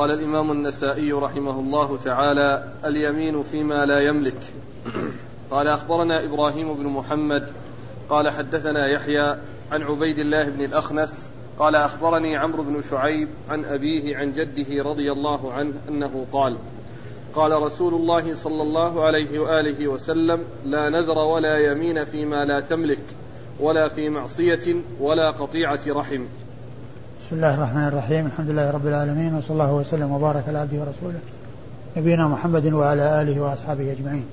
قال الإمام النسائي رحمه الله تعالى: اليمين فيما لا يملك. قال: أخبرنا إبراهيم بن محمد قال: حدثنا يحيى عن عبيد الله بن الأخنس قال: أخبرني عمرو بن شعيب عن أبيه عن جده رضي الله عنه أنه قال: قال رسول الله صلى الله عليه وآله وسلم: لا نذر ولا يمين فيما لا تملك، ولا في معصية، ولا قطيعة رحم. بسم الله الرحمن الرحيم، الحمد لله رب العالمين، وصلى الله وسلم وبارك على عبده ورسوله نبينا محمد وعلى آله وأصحابه أجمعين.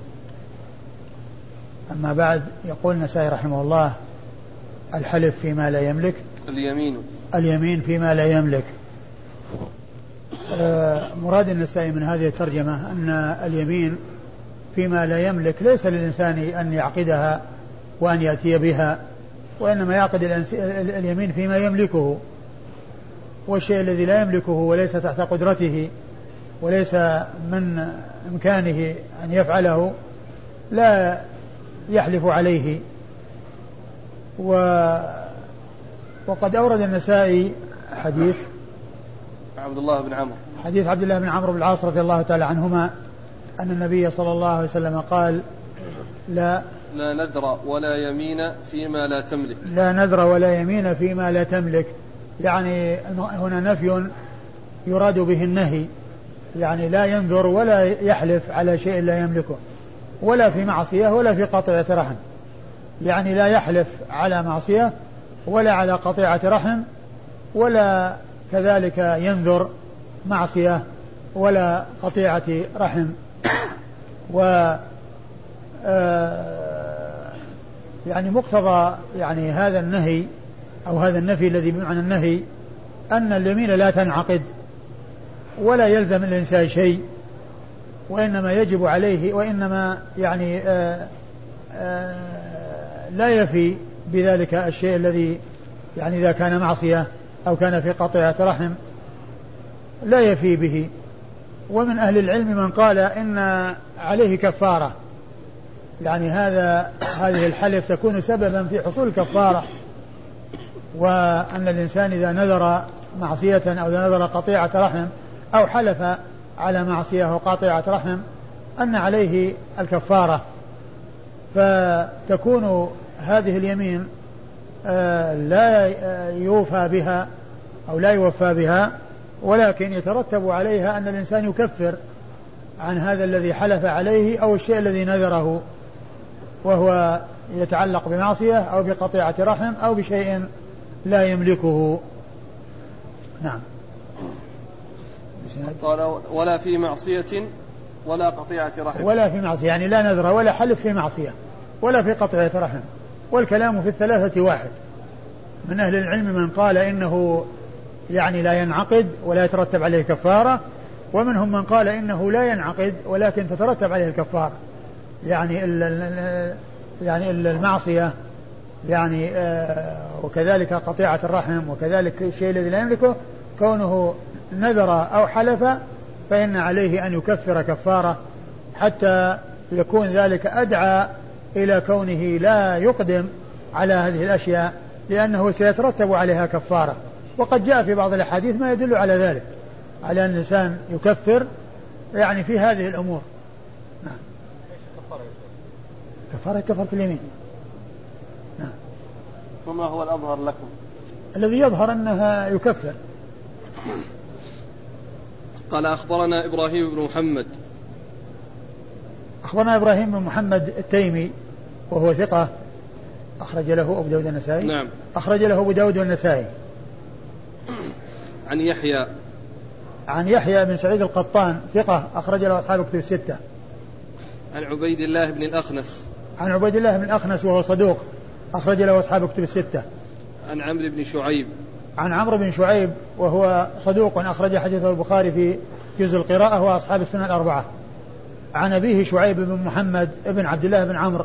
أما بعد، يقول النسائي رحمه الله: الحلف فيما لا يملك، اليمين فيما لا يملك. مراد النسائي من هذه الترجمة أن اليمين فيما لا يملك ليس للإنسان أن يعقدها وأن يأتي بها، وإنما يعقد اليمين فيما يملكه، والشيء الذي لا يملكه وليس تحت قدرته وليس من إمكانه أن يفعله لا يحلف عليه. وقد أورد النسائي حديث عبد الله بن عمرو، حديث عبد الله بن عمرو بن العاص رضي الله تعالى عنهما أن النبي صلى الله عليه وسلم قال: لا نذر ولا يمين فيما لا تملك. لا نذر ولا يمين فيما لا تملك، يعني هنا نفي يراد به النهي، يعني لا ينذر ولا يحلف على شيء لا يملكه، ولا في معصية ولا في قطيعة رحم، يعني لا يحلف على معصية ولا على قطيعة رحم، ولا كذلك ينذر معصية ولا قطيعة رحم. و يعني مقتضى يعني هذا النهي أو هذا النفي الذي بمعنى النهي أن اليمين لا تنعقد ولا يلزم الإنسان شيء، وإنما يجب عليه، وإنما يعني لا يفي بذلك الشيء الذي يعني إذا كان معصية أو كان في قطيعة رحم لا يفي به. ومن أهل العلم من قال إن عليه كفارة، يعني هذه الحلف تكون سببا في حصول كفارة، وأن الإنسان إذا نذر معصية أو إذا نذر قطيعة رحم أو حلف على معصية أو قطيعة رحم أن عليه الكفارة، فتكون هذه اليمين لا يوفى بها أو لا يوفى بها، ولكن يترتب عليها أن الإنسان يكفر عن هذا الذي حلف عليه أو الشيء الذي نذره، وهو يتعلق بمعصية أو بقطيعة رحم أو بشيء لا يملكه. نعم. قال: ولا في معصية ولا قطيعة رحم. ولا في معصية، يعني لا نذر ولا حلف في معصية ولا في قطيعة رحم، والكلام في الثلاثة واحد. من أهل العلم من قال إنه يعني لا ينعقد ولا يترتب عليه كفارة، ومنهم من قال إنه لا ينعقد ولكن تترتب عليه الكفارة، يعني المعصية يعني وكذلك قطيعة الرحم وكذلك الشيء الذي لا يملكه، كونه نذر أو حلف فإن عليه أن يكفر كفارة، حتى يكون ذلك أدعى إلى كونه لا يقدم على هذه الأشياء، لأنه سيترتب عليها كفارة. وقد جاء في بعض الأحاديث ما يدل على ذلك، على أن الإنسان يكفر يعني في هذه الأمور. نعم. كفارة اليمين. نعم. وما هو الأظهر لكم؟ الذي يظهر أنها يكفر. قال: أخبرنا إبراهيم بن محمد. أخبرنا إبراهيم بن محمد التيمي، وهو ثقة، أخرج له أبو داود النسائي. نعم. أخرج له أبو داود النسائي. عن يحيى بن سعيد القطان، ثقة، أخرج له أصحاب كتب الستة. عن عبيد الله بن الأخنس. عن عبيد الله بن الأخنس، وهو صدوق، أخرج له أصحاب كتب الستة. عن عمرو بن شعيب. عن عمرو بن شعيب، وهو صدوق، أخرج حديثه البخاري في جزء القراءة وأصحاب السنة الأربعة. عن أبيه شعيب بن محمد ابن عبد الله بن عمرو،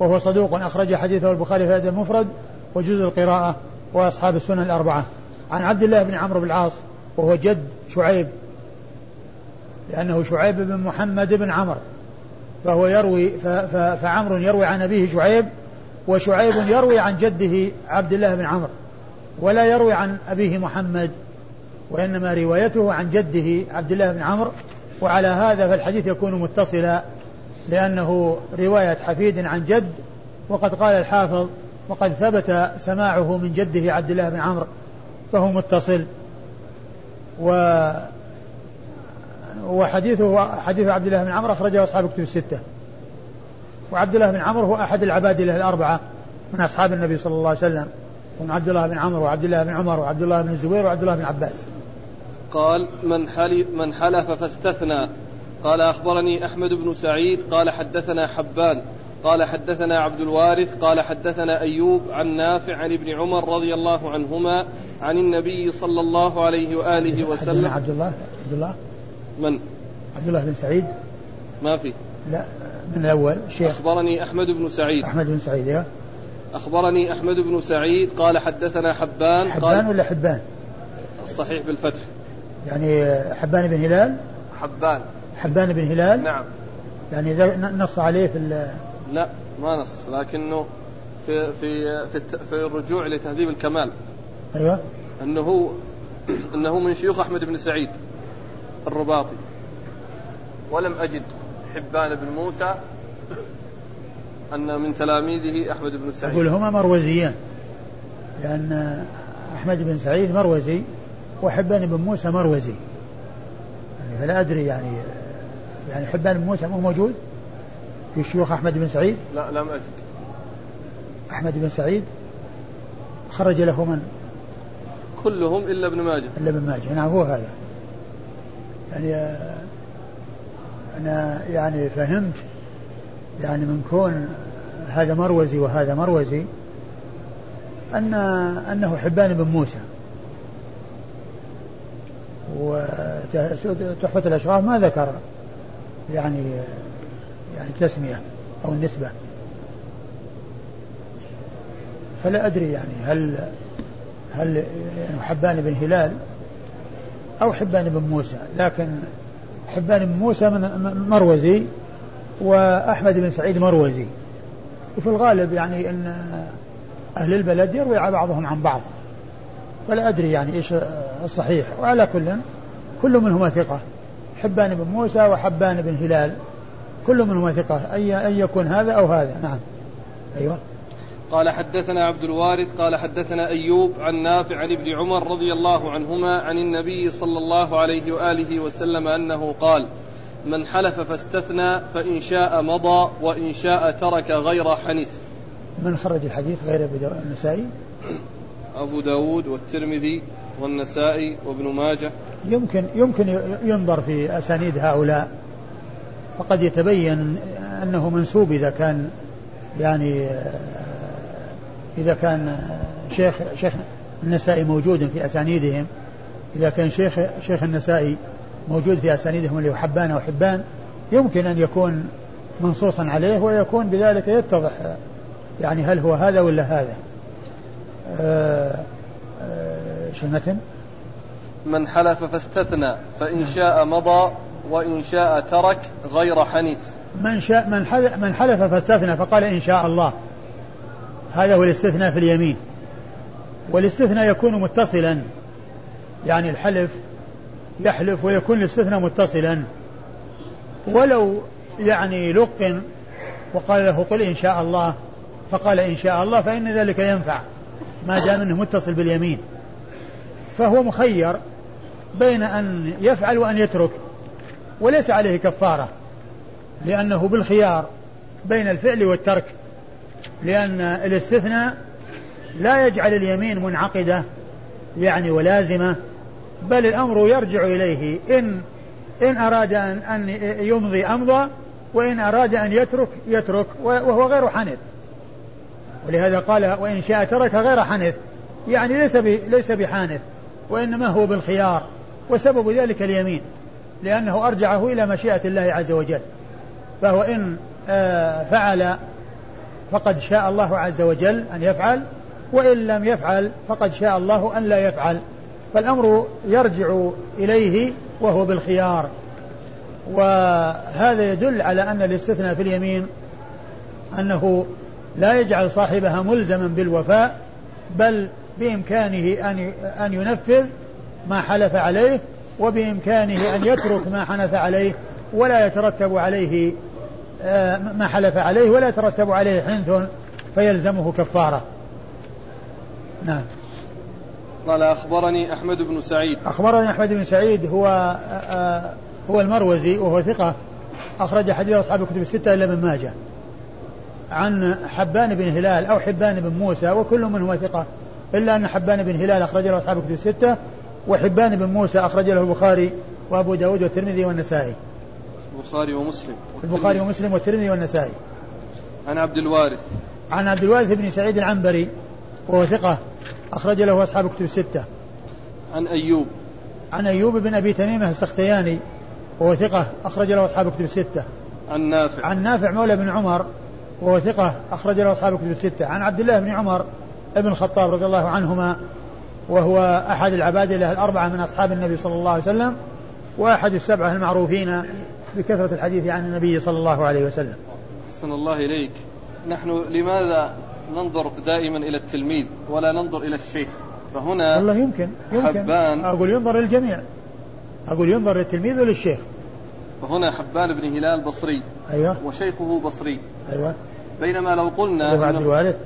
وهو صدوق، أخرج حديثه البخاري في هذا المفرد وجزء القراءة وأصحاب السنة الأربعة. عن عبد الله بن عمرو بن العاص، وهو جد شعيب، لأنه شعيب بن محمد بن عمرو، فهو يروي فعمرو يروي عن أبيه شعيب، وشعيب يروي عن جده عبد الله بن عمرو، ولا يروي عن أبيه محمد، وإنما روايته عن جده عبد الله بن عمرو، وعلى هذا فالحديث يكون متصلا لأنه رواية حفيد عن جد، وقد قال الحافظ وقد ثبت سماعه من جده عبد الله بن عمرو، فهو متصل. وحديث عبد الله بن عمرو أخرجه أصحاب كتب الستة، وعبد الله بن عمرو هو أحد العبادلة الأربعة من أصحاب النبي صلى الله عليه وسلم، من عبد الله بن عمرو وعبد الله بن عمر وعبد الله بن الزبير وعبد الله بن عباس. قال من حلف فاستثنى. قال أخبرني أحمد بن سعيد قال حدثنا حبان قال حدثنا عبد الوارث قال حدثنا أيوب عن نافع عن ابن عمر رضي الله عنهما عن النبي صلى الله عليه وآله وسلم. عبد الله من عبد الله بن سعيد ما في لا من الأول شيخ. أخبرني أحمد بن سعيد يا أخبرني أحمد بن سعيد قال حدثنا حبان. حبان ولا حبان؟ الصحيح بالفتح. يعني حبان بن هلال نعم، يعني نص عليه في لا ما نص، لكنه في في في, في الرجوع لتهذيب الكمال. أيوة أنه من شيوخ أحمد بن سعيد الرباطي. ولم أجد حبان بن موسى أن من تلاميذه أحمد بن سعيد. أقول هما مروزيان، لأن أحمد بن سعيد مروزي وحبان بن موسى مروزي، يعني فلا أدري يعني حبان بن موسى مو موجود في شيوخ أحمد بن سعيد؟ لا لم أجد. أحمد بن سعيد خرج له من؟ كلهم إلا ابن ماجه. إلا ابن ماجه نعم، هو هذا. يعني أنا يعني فهمت يعني من كون هذا مروزي وهذا مروزي أنه حبان بن موسى. وتحفة الأشراف ما ذكر يعني التسمية أو النسبة، فلا أدري يعني هل يعني حبان بن هلال أو حبان بن موسى، لكن حبان بن موسى من مروزي وأحمد بن سعيد مروزي، وفي الغالب يعني أن أهل البلد يروي بعضهم عن بعض، فلا أدري يعني إيش الصحيح. وعلى كل منهما ثقة، حبان بن موسى وحبان بن هلال كل منهما ثقة، أن يكون هذا أو هذا. نعم أيوة. قال حدثنا عبد الوارث قال حدثنا أيوب عن نافع عن ابن عمر رضي الله عنهما عن النبي صلى الله عليه وآله وسلم أنه قال من حلف فاستثنى فإن شاء مضى وإن شاء ترك غير حنث. من خرج الحديث غير النسائي؟ أبو داود والترمذي والنسائي وابن ماجه. يمكن ينظر في أسانيد هؤلاء، فقد يتبين أنه منسوب إذا كان شيخ النسائي موجود في أسانيدهم، إذا كان شيخ النسائي موجود في أسانيدهم اللي هو حبان أو حبان، يمكن أن يكون منصوصا عليه، ويكون بذلك يتضح يعني هل هو هذا ولا هذا. شنتم من حلف فاستثنى فإن شاء مضى وإن شاء ترك غير حنيث. من حلف فاستثنى فقال إن شاء الله، هذا هو الاستثناء في اليمين. والاستثناء يكون متصلا، يعني الحلف يحلف ويكون الاستثناء متصلا، ولو يعني لقن وقال له قل إن شاء الله فقال إن شاء الله، فإن ذلك ينفع ما دام أنه متصل باليمين، فهو مخير بين أن يفعل وأن يترك، وليس عليه كفارة، لأنه بالخيار بين الفعل والترك، لأن الاستثناء لا يجعل اليمين منعقدة يعني ولازمة، بل الأمر يرجع إليه، إن أراد أن يمضي أمضى، وإن أراد أن يترك وهو غير حنث. ولهذا قال وإن شاء ترك غير حنث، يعني ليس بحانث، وإنما هو بالخيار، وسبب ذلك اليمين، لأنه أرجعه إلى مشيئة الله عز وجل، فهو إن فعل فقد شاء الله عز وجل أن يفعل، وإن لم يفعل فقد شاء الله أن لا يفعل، فالأمر يرجع إليه وهو بالخيار. وهذا يدل على أن الاستثناء في اليمين أنه لا يجعل صاحبها ملزما بالوفاء، بل بإمكانه أن ينفذ ما حلف عليه، وبإمكانه أن يترك ما حنف عليه ولا يترتب عليه ما حلف عليه ولا يترتب عليه حنث فيلزمه كفارة. نعم. قال أخبرني أحمد بن سعيد. أخبرني أحمد بن سعيد هو المروزي وهو ثقة، أخرج حديث أصحاب الكتب الستة إلا من ماجه، عن حبان بن هلال أو حبان بن موسى، وكل من هو ثقة إلا أن حبان بن هلال أخرج له أصحاب الكتب الستة، وحبان بن موسى أخرج له البخاري وأبو داود والترمذي والنسائي. البخاري ومسلم والترمذي والنسائي. عن عبد الوارث. عن عبد الوارث بن سعيد العنبري وهو ثقة، أخرج له أصحاب الكتب الستة. عن أيوب. عن أيوب بن أبي تميمة السختياني وهو ثقة، أخرج له أصحاب الكتب الستة. عن نافع. عن نافع مولى بن عمر وهو ثقة، أخرج له أصحاب الكتب الستة. عن عبد الله بن عمر ابن الخطاب رضي الله عنهما، وهو أحد العباد له الأربعة من أصحاب النبي صلى الله عليه وسلم، وأحد السبعة المعروفين بكثرة الحديث عن النبي صلى الله عليه وسلم. أحسن الله إليك. نحن لماذا ننظر دائما إلى التلميذ ولا ننظر إلى الشيخ؟ فهنا والله يمكن حبان، أقول ينظر للجميع، أقول ينظر للتلميذ وللشيخ. فهنا حبان بن هلال بصري، أيوة، وشيخه بصري، أيوة، بينما لو قلنا عبد الوارث،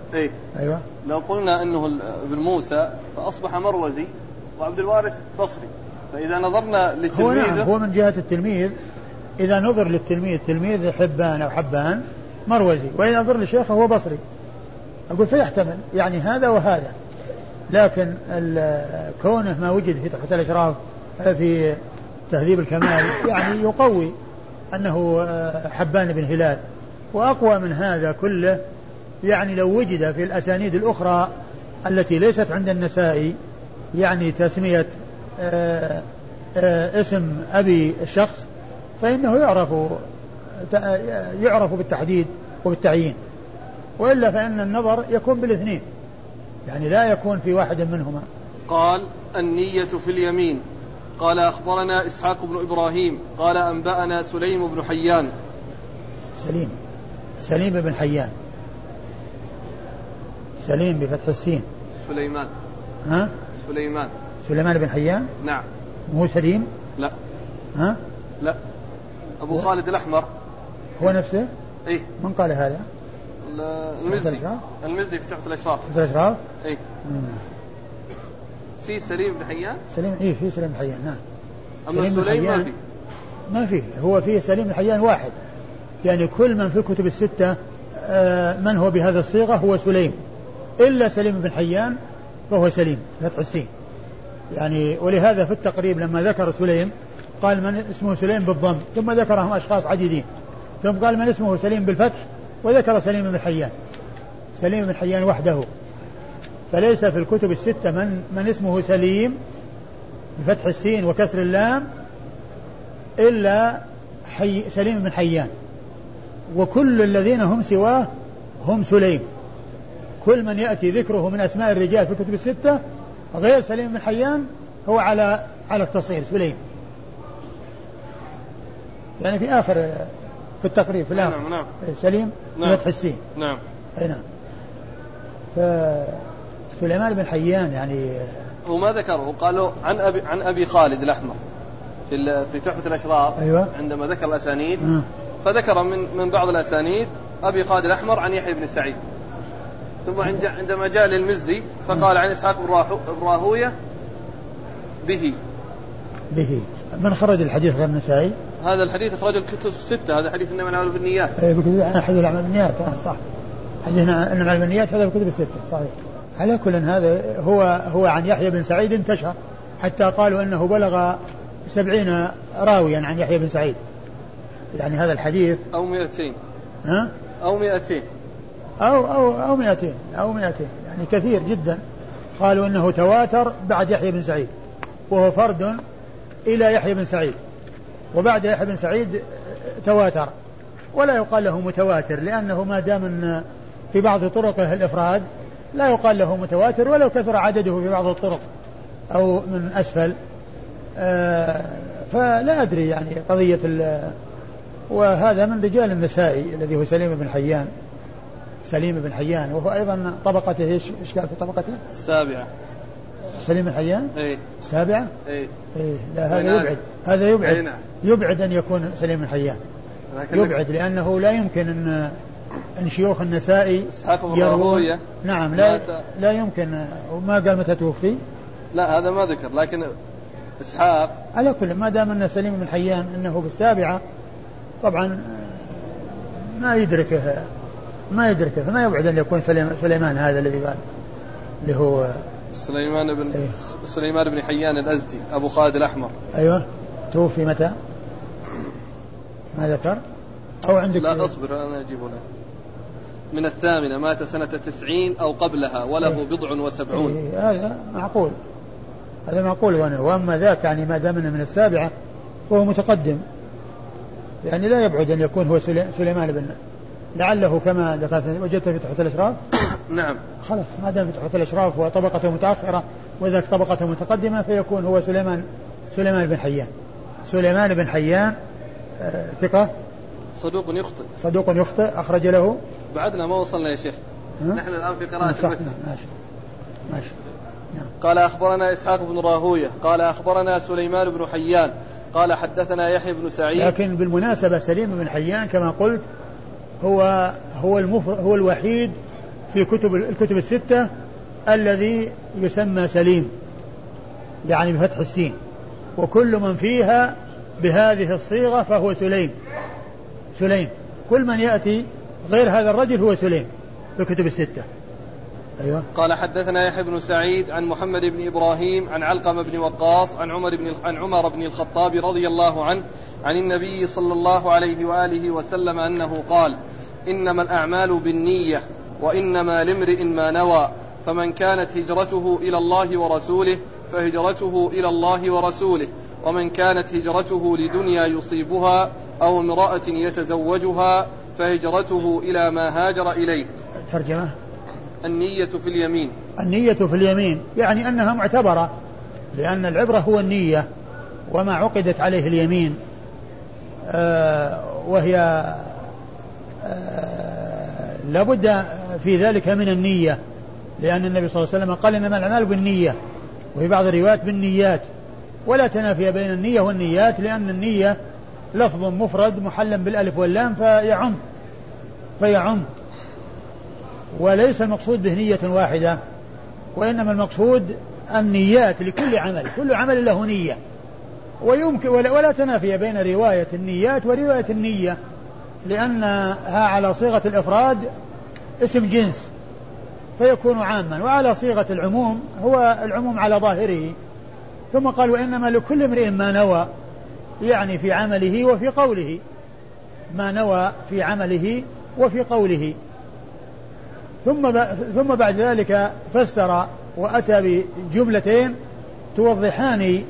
أيوة، لو قلنا أنه ابن موسى فأصبح مروزي، وعبد الوارث بصري. فإذا نظرنا للتلميذ هو من جهة التلميذ، إذا نظر للتلميذ تلميذ حبان أو حبان مروزي، وإذا نظر للشيخ هو بصري. أقول فيحتمل يعني هذا وهذا، لكن كونه ما وجد في تحفة الأشراف في تهذيب الكمال يعني يقوي أنه حبان بن هلال. وأقوى من هذا كله يعني لو وجد في الأسانيد الأخرى التي ليست عند النسائي، يعني تسمية اسم أبي الشخص، فإنه يعرف بالتحديد وبالتعيين، وإلا فإن النظر يكون بالاثنين، يعني لا يكون في واحد منهما. قال النية في اليمين. قال أخبرنا إسحاق بن إبراهيم قال أنبأنا سليم بن حيان. سليم بن حيان، سليم بفتح السين. سليمان بن حيان، نعم. هو سليم؟ لا. ها؟ لا. أبو خالد الأحمر هو نفسه؟ إيه. من قال هذا؟ المزي في تحت الأشراف. إيه. في سليم بن حيان. في سليم بن حيان، نعم. أما سليم ما في، هو فيه سليم بن حيان واحد، يعني كل من في الكتب الستة من هو بهذا الصيغة هو سليم، إلا سليم بن حيان فهو سليم فتح السين. يعني ولهذا في التقريب لما ذكر سليم قال من اسمه سليم بالضم، ثم ذكرهم أشخاص عديدين، ثم قال من اسمه سليم بالفتح، وذكر سليم بن حيان، سليم بن حيان وحده. فليس في الكتب الستة من اسمه سليم بفتح السين وكسر اللام إلا سليم بن حيان، وكل الذين هم سواه هم سليم. كل من يأتي ذكره من أسماء الرجال في الكتب الستة غير سليم بن حيان هو على التصغير سليم، يعني في آخر في التقريب في الآخر. نعم. سليم فتح السين، نعم. فسليمان بن حيان يعني وما ذكره قالوا عن أبي خالد الأحمر في تحفة الأشراف، أيوة. عندما ذكر الأسانيد فذكر من بعض الأسانيد أبي خالد الأحمر عن يحيى بن سعيد، ثم عندما جاء للمزي فقال عن إسحاق الراهوية به من خرج الحديث غير النسائي. هذا الحديث أخرج الكتب الستة، هذا حديث إنما العمل بالنيات. حديث العمل بالنيات، صح. حديثنا إنما العمل بالنيات هذا الكتب الستة، صحيح. على كل هذا هو عن يحيى بن سعيد انتشر، حتى قالوا أنه بلغ 70 راويا عن يحيى بن سعيد، يعني هذا الحديث أو 200 يعني كثير جدا. قالوا أنه تواتر بعد يحيى بن سعيد، وهو فرد إلى يحيى بن سعيد، وبعد يحيى بن سعيد تواتر. ولا يقال له متواتر، لأنه ما دام في بعض طرقه الإفراد لا يقال له متواتر، ولو كثر عدده في بعض الطرق أو من أسفل. فلا أدري يعني قضية وهذا من رجال النسائي الذي هو سليم بن حيان، وهو أيضا طبقته إيش كان في طبقته؟ السابعة. سليم بن حيان سابعة لا هذا يبعد يبعد أن يكون سليم بن حيان يبعد لأنه لا يمكن أن شيوخ النسائي يروون نعم لا يمكن وما قال متى توفي لا هذا ما ذكر لكن إسحاق على كل ما دام أن سليم بن حيان أنه بالسابعة طبعا ما يدركه فما يبعد أن يكون سليمان هذا الذي قال اللي هو سليمان بن سليمان بن حيان الأزدي أبو خالد الأحمر أيوة توفي متى ما ذكر أو عندك لا أصبر أنا أجيبه لك من الثامنة مات سنة 90 أو قبلها وله بضع وسبعون هذا معقول وأنا وأما ذاك يعني ما دامنا من السابعة وهو متقدم يعني لا يبعد أن يكون هو سليمان بن لعله كما ذكرت وجدت في تحفة الأشراف نعم خلاص ما دام في تحفة الأشراف وطبقته متأخرة وذاك طبقته متقدمة فيكون هو سليمان بن حيان ثقة صدوق يخطئ أخرج له بعدنا ما وصلنا يا شيخ نحن الآن في قراءة ماشي نعم. قال أخبرنا إسحاق بن راهوية قال أخبرنا سليمان بن حيان قال حدثنا يحيى بن سعيد لكن بالمناسبة سليم بن حيان كما قلت هو الوحيد في الكتب الستة الذي يسمى سليم يعني بفتح السين وكل من فيها بهذه الصيغة فهو سليم كل من يأتي غير هذا الرجل هو سليم في الكتب الستة أيوة. قال حدثنا يحيى بن سعيد عن محمد بن إبراهيم عن علقمة بن وقاص عن عمر بن الخطاب رضي الله عنه عن النبي صلى الله عليه وآله وسلم أنه قال إنما الأعمال بالنية وإنما لامرئ ما نوى فمن كانت هجرته إلى الله ورسوله فهجرته إلى الله ورسوله ومن كانت هجرته لدنيا يصيبها أو امرأة يتزوجها فهجرته إلى ما هاجر إليه. ترجمة النية في اليمين يعني أنها معتبرة لأن العبرة هو النية وما عقدت عليه اليمين وهي لابد في ذلك من النية لأن النبي صلى الله عليه وسلم قال إنما الأعمال بالنية وفي بعض الروايات بالنيات ولا تنافي بين النية والنيات لأن النية لفظ مفرد محل بالألف واللام فيعم وليس المقصود به نية واحدة وإنما المقصود النيات لكل عمل كل عمل له نية ويمكن ولا تنافي بين رواية النيات ورواية النية لأنها على صيغة الإفراد اسم جنس فيكون عاما وعلى صيغة العموم هو العموم على ظاهره ثم قال وإنما لكل امرئ ما نوى يعني في عمله وفي قوله ثم بعد ذلك فسر وأتى بجملتين توضحان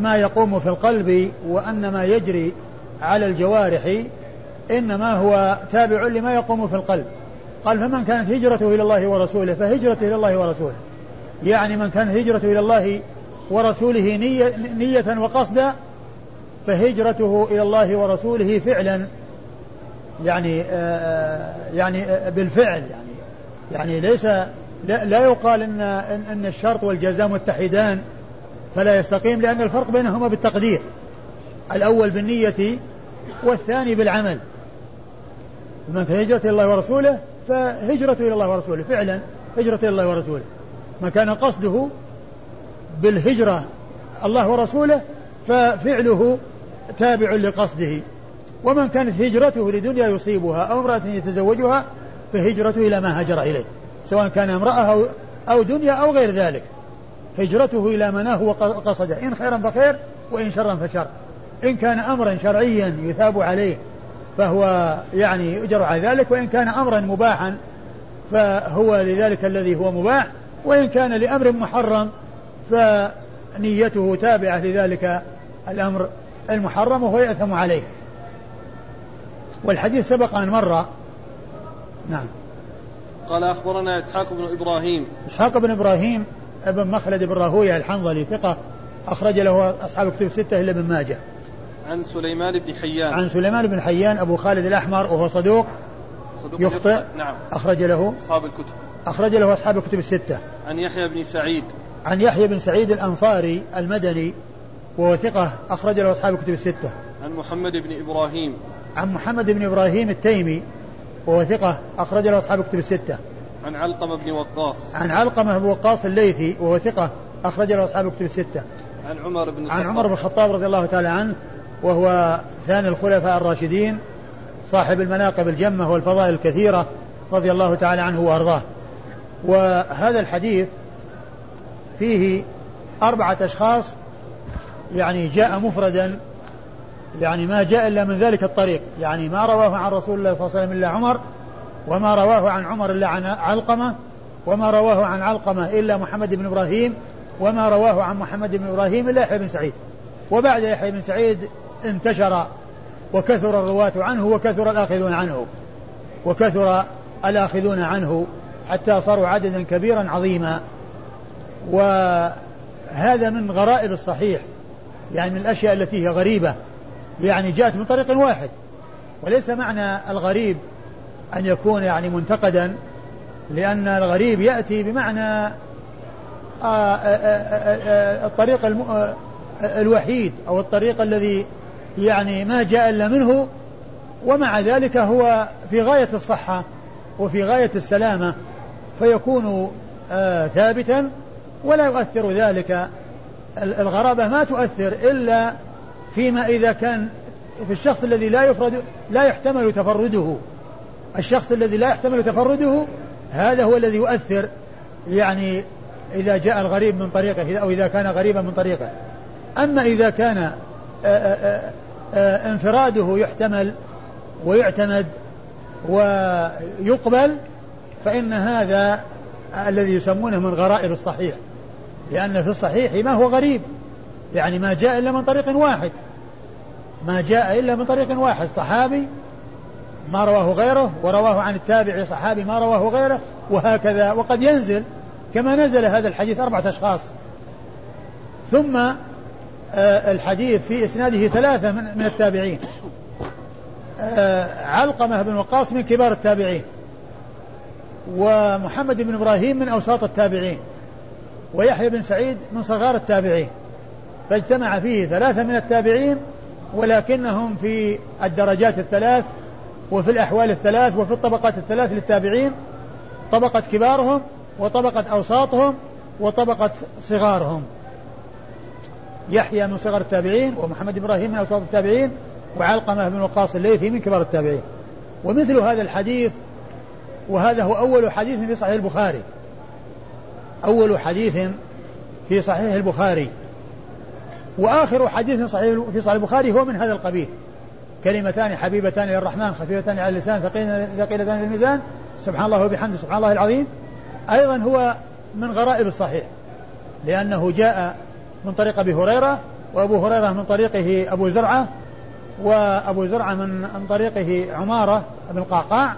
ما يقوم في القلب وأن ما يجري على الجوارح إنما هو تابع لما يقوم في القلب قال فمن كانت هجرته إلى الله ورسوله فهجرته إلى الله ورسوله يعني من كان هجرته إلى الله ورسوله نية وقصدا فهجرته إلى الله ورسوله فعلا يعني بالفعل يعني ليس لا يقال إن الشرط والجزاء متحدان فلا يستقيم لأن الفرق بينهما بالتقدير الأول بالنية والثاني بالعمل من كان هجرته إلى الله ورسوله فهجرته إلى الله ورسوله فعلا هجرته إلى الله ورسوله من كان قصده بالهجرة الله ورسوله ففعله تابع لقصده ومن كانت هجرته لدنيا يصيبها أو امرأة يتزوجها فهجرته إلى ما هاجر إليه سواء كان امرأة أو دنيا أو غير ذلك هجرته إلى مناه وقصده إن خيرا فخير وإن شرا فشر إن كان أمرا شرعيا يثاب عليه فهو يعني يؤجر على ذلك وإن كان أمرا مباحا فهو لذلك الذي هو مباح وإن كان لأمر محرم فنيته تابعة لذلك الأمر المحرم وهو يأثم عليه والحديث سبق أن مر. نعم. قال أخبرنا إسحاق بن إبراهيم ابن مخلد بن راهوية الحنظلي ثقة أخرج له أصحاب كتب الستة إلا ابن ماجه عن سليمان بن حيان أبو خالد الأحمر وهو صدوق يخطئ. نعم. أخرج له أصحاب الكتب الستة. عن يحيى بن سعيد عن يحيى بن سعيد الأنصاري المدني وهو ثقة أخرج له أصحاب الكتب الستة. عن محمد بن إبراهيم. عن محمد بن إبراهيم التيمي وهو ثقة أخرج له أصحاب الكتب الستة. عن علقمة بن وقاص. عن علقمة بن وقاص الليثي وهو ثقة أخرج له أصحاب الكتب الستة. عن عمر بن الخطاب رضي الله تعالى عنه وهو ثاني الخلفاء الراشدين صاحب المناقب الجمة والفضائل الكثيرة رضي الله تعالى عنه وأرضاه. وهذا الحديث فيه 4 أشخاص يعني جاء مفردا يعني ما جاء إلا من ذلك الطريق, يعني ما رواه عن رسول الله صلى الله عليه وسلم إلا عمر, وما رواه عن عمر إلا عن علقمة, وما رواه عن علقمة إلا محمد بن إبراهيم, وما رواه عن محمد بن إبراهيم إلا يحيى بن سعيد. وبعد يحيى بن سعيد انتشر وكثر الرواة عنه وكثر الآخذون عنه حتى صاروا عددا كبيرا عظيما. وهذا من غرائب الصحيح, يعني من الأشياء التي هي غريبة, يعني جاءت من طريق واحد. وليس معنى الغريب أن يكون يعني منتقدا, لأن الغريب يأتي بمعنى الطريق الوحيد أو الطريق الذي يعني ما جاء إلا منه, ومع ذلك هو في غاية الصحة وفي غاية السلامة, فيكون ثابتا ولا يؤثر ذلك. الغرابة ما تؤثر إلا فيما إذا كان في الشخص الذي لا يحتمل تفرده. الشخص الذي لا يحتمل تفرده هذا هو الذي يؤثر, يعني إذا جاء الغريب من طريقه أو إذا كان غريبا من طريقه. أما إذا كان انفراده يحتمل ويعتمد ويقبل فإن هذا الذي يسمونه من غرائب الصحيح, لأن في الصحيح ما هو غريب, يعني ما جاء إلا من طريق واحد, صحابي ما رواه غيره, ورواه عن التابع صحابي ما رواه غيره, وهكذا. وقد ينزل كما نزل هذا الحديث 4 أشخاص. ثم الحديث في إسناده 3 من التابعين. علقمة بن وقاص من كبار التابعين, ومحمد بن إبراهيم من أوساط التابعين, ويحيى بن سعيد من صغار التابعين, فاجتمع فيه 3 من التابعين, ولكنهم في الدرجات 3 وفي الأحوال 3 وفي الطبقات 3 للتابعين: طبقة كبارهم, وطبقة أوساطهم, وطبقة صغارهم. يحيى من صغار التابعين, ومحمد إبراهيم من أوساط التابعين, وعلقمة بن وقاص الليثي من كبار التابعين. ومثل هذا الحديث, وهذا هو أول حديث في صحيح البخاري, وآخر حديث في صحيح البخاري هو من هذا القبيل: كلمتان حبيبتان إلى الرحمن, خفيفتان على اللسان, ثقيلتان في الميزان, سبحان الله وبحمده, سبحان الله العظيم. أيضا هو من غرائب الصحيح, لأنه جاء من طريق أبي هريرة, وأبو هريرة من طريقه أبو زرعة, وأبو زرعة من طريقه عمارة بن القعقاع,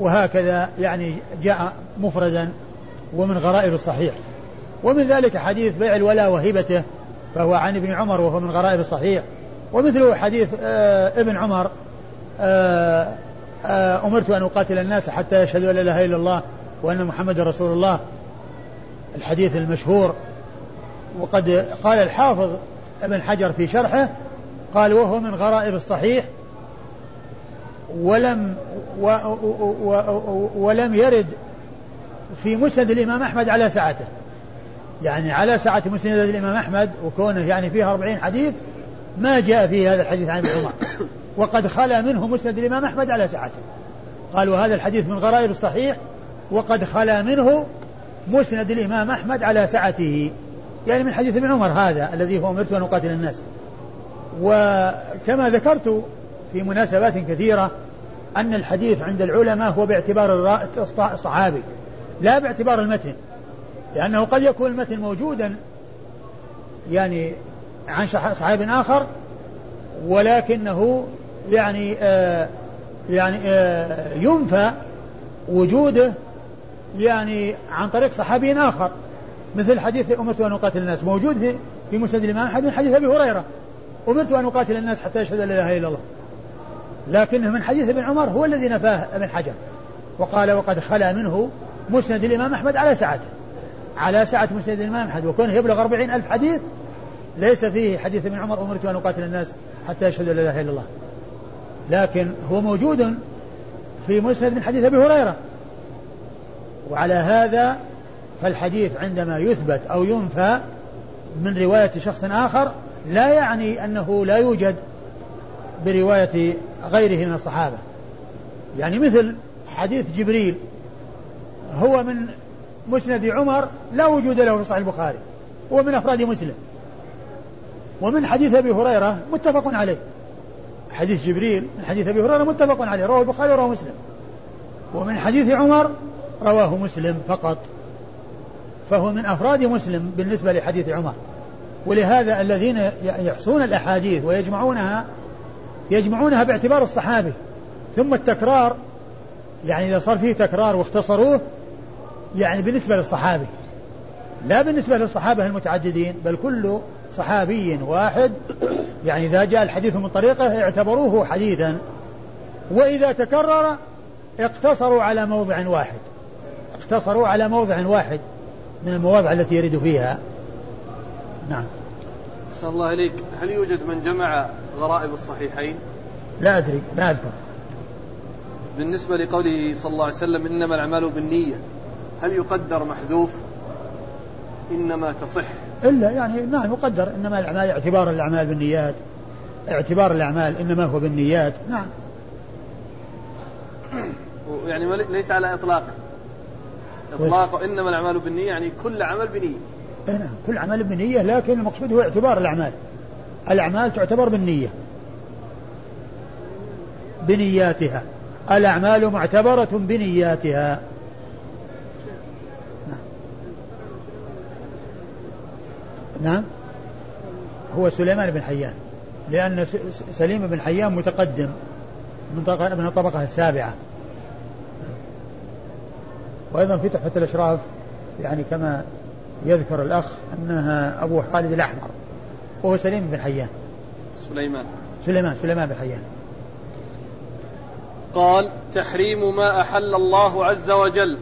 وهكذا. يعني جاء مفردا ومن غرائب الصحيح. ومن ذلك حديث بيع الولا وهبته, فهو عن ابن عمر وهو من غرائب الصحيح. ومثله حديث ابن عمر: أمرت أن أقاتل الناس حتى يشهدوا أن لا إله إلا الله وأن محمد رسول الله, الحديث المشهور. وقد قال الحافظ ابن حجر في شرحه قال: وهو من غرائب الصحيح, ولم يرد في مسند الإمام أحمد على سعته, يعني على سعة مسند الإمام أحمد, وكونه يعني فيها 40 حديث ما جاء فيه هذا الحديث عن ابن عمر, وقد خلا منه مسند الإمام أحمد على سعته. قالوا هذا الحديث من غرائب الصحيح وقد خلا منه مسند الإمام أحمد على سعته, يعني من حديث ابن عمر هذا الذي هو أمرت أن أقاتل الناس. وكما ذكرت في مناسبات كثيرة أن الحديث عند العلماء هو باعتبار الصحابي لا باعتبار المتن, لأنه قد يكون المتن موجودا يعني عن صحابي آخر, ولكنه ينفى وجوده يعني عن طريق صحابي آخر, مثل حديث أمرت أن أقاتل الناس موجود في مسند الإمام أحمد من حديث أبي هريرة: أمرت أن أقاتل الناس حتى يشهد لا إله إلا الله, لكنه من حديث ابن عمر هو الذي نفاه ابن حجر, وقال: وقد خلا منه مسند الإمام أحمد على سعته. على سعة مسند الإمام أحمد، وكونه يبلغ 40,000 حديث ليس فيه حديث من عمر أمرت أن أقاتل الناس حتى يشهدوا لا إله إلا الله، لكن هو موجود في مسند من حديث أبي هريرة. وعلى هذا فالحديث عندما يثبت أو ينفى من رواية شخص آخر لا يعني أنه لا يوجد برواية غيره من الصحابة. يعني مثل حديث جبريل هو من مسند عمر لا وجود له في صحيح البخاري، هو من أفراد مسلم. ومن حديث أبي هريرة متفق عليه، حديث جبريل من حديث أبي هريرة متفق عليه، رواه البخاري ورواه مسلم. ومن حديث عمر رواه مسلم فقط، فهو من أفراد مسلم بالنسبة لحديث عمر. ولهذا الذين يحصون الأحاديث ويجمعونها باعتبار الصحابي. ثم التكرار يعني إذا صار فيه تكرار واختصروه يعني بالنسبة للصحابي، لا بالنسبة للصحابة المتعددين، بل كل صحابي واحد يعني إذا جاء الحديث من طريقه اعتبروه حديثا، وإذا تكرر اقتصروا على موضع واحد، من المواضع التي يرد فيها. نعم. أحسن الله عليك. هل يوجد من جمع غرائب الصحيحين؟ لا أدري، لا أذكر. بالنسبة لقوله صلى الله عليه وسلم إنما الأعمال بالنية، هل يقدر محذوف إنما تصح؟ إلا يعني نعم يقدر إنما الأعمال، اعتبار الأعمال بالنيات، اعتبار الأعمال إنما هو بالنيات. نعم. يعني ليس على إطلاق إنما الأعمال بالنية، يعني كل عمل بنية. نعم كل عمل بنية، لكن المقصود هو اعتبار الأعمال، تعتبر بالنية بنياتها، الأعمال معتبرة بنياتها. نعم هو سليمان بن حيان، لأن سليم بن حيان متقدم من الطبقة السابعة. وأيضا في تحفة الأشراف يعني كما يذكر الأخ أنها أبو خالد الأحمر، وهو سليم بن حيان، سليمان بن حيان. قال تحريم ما أحل الله عز وجل.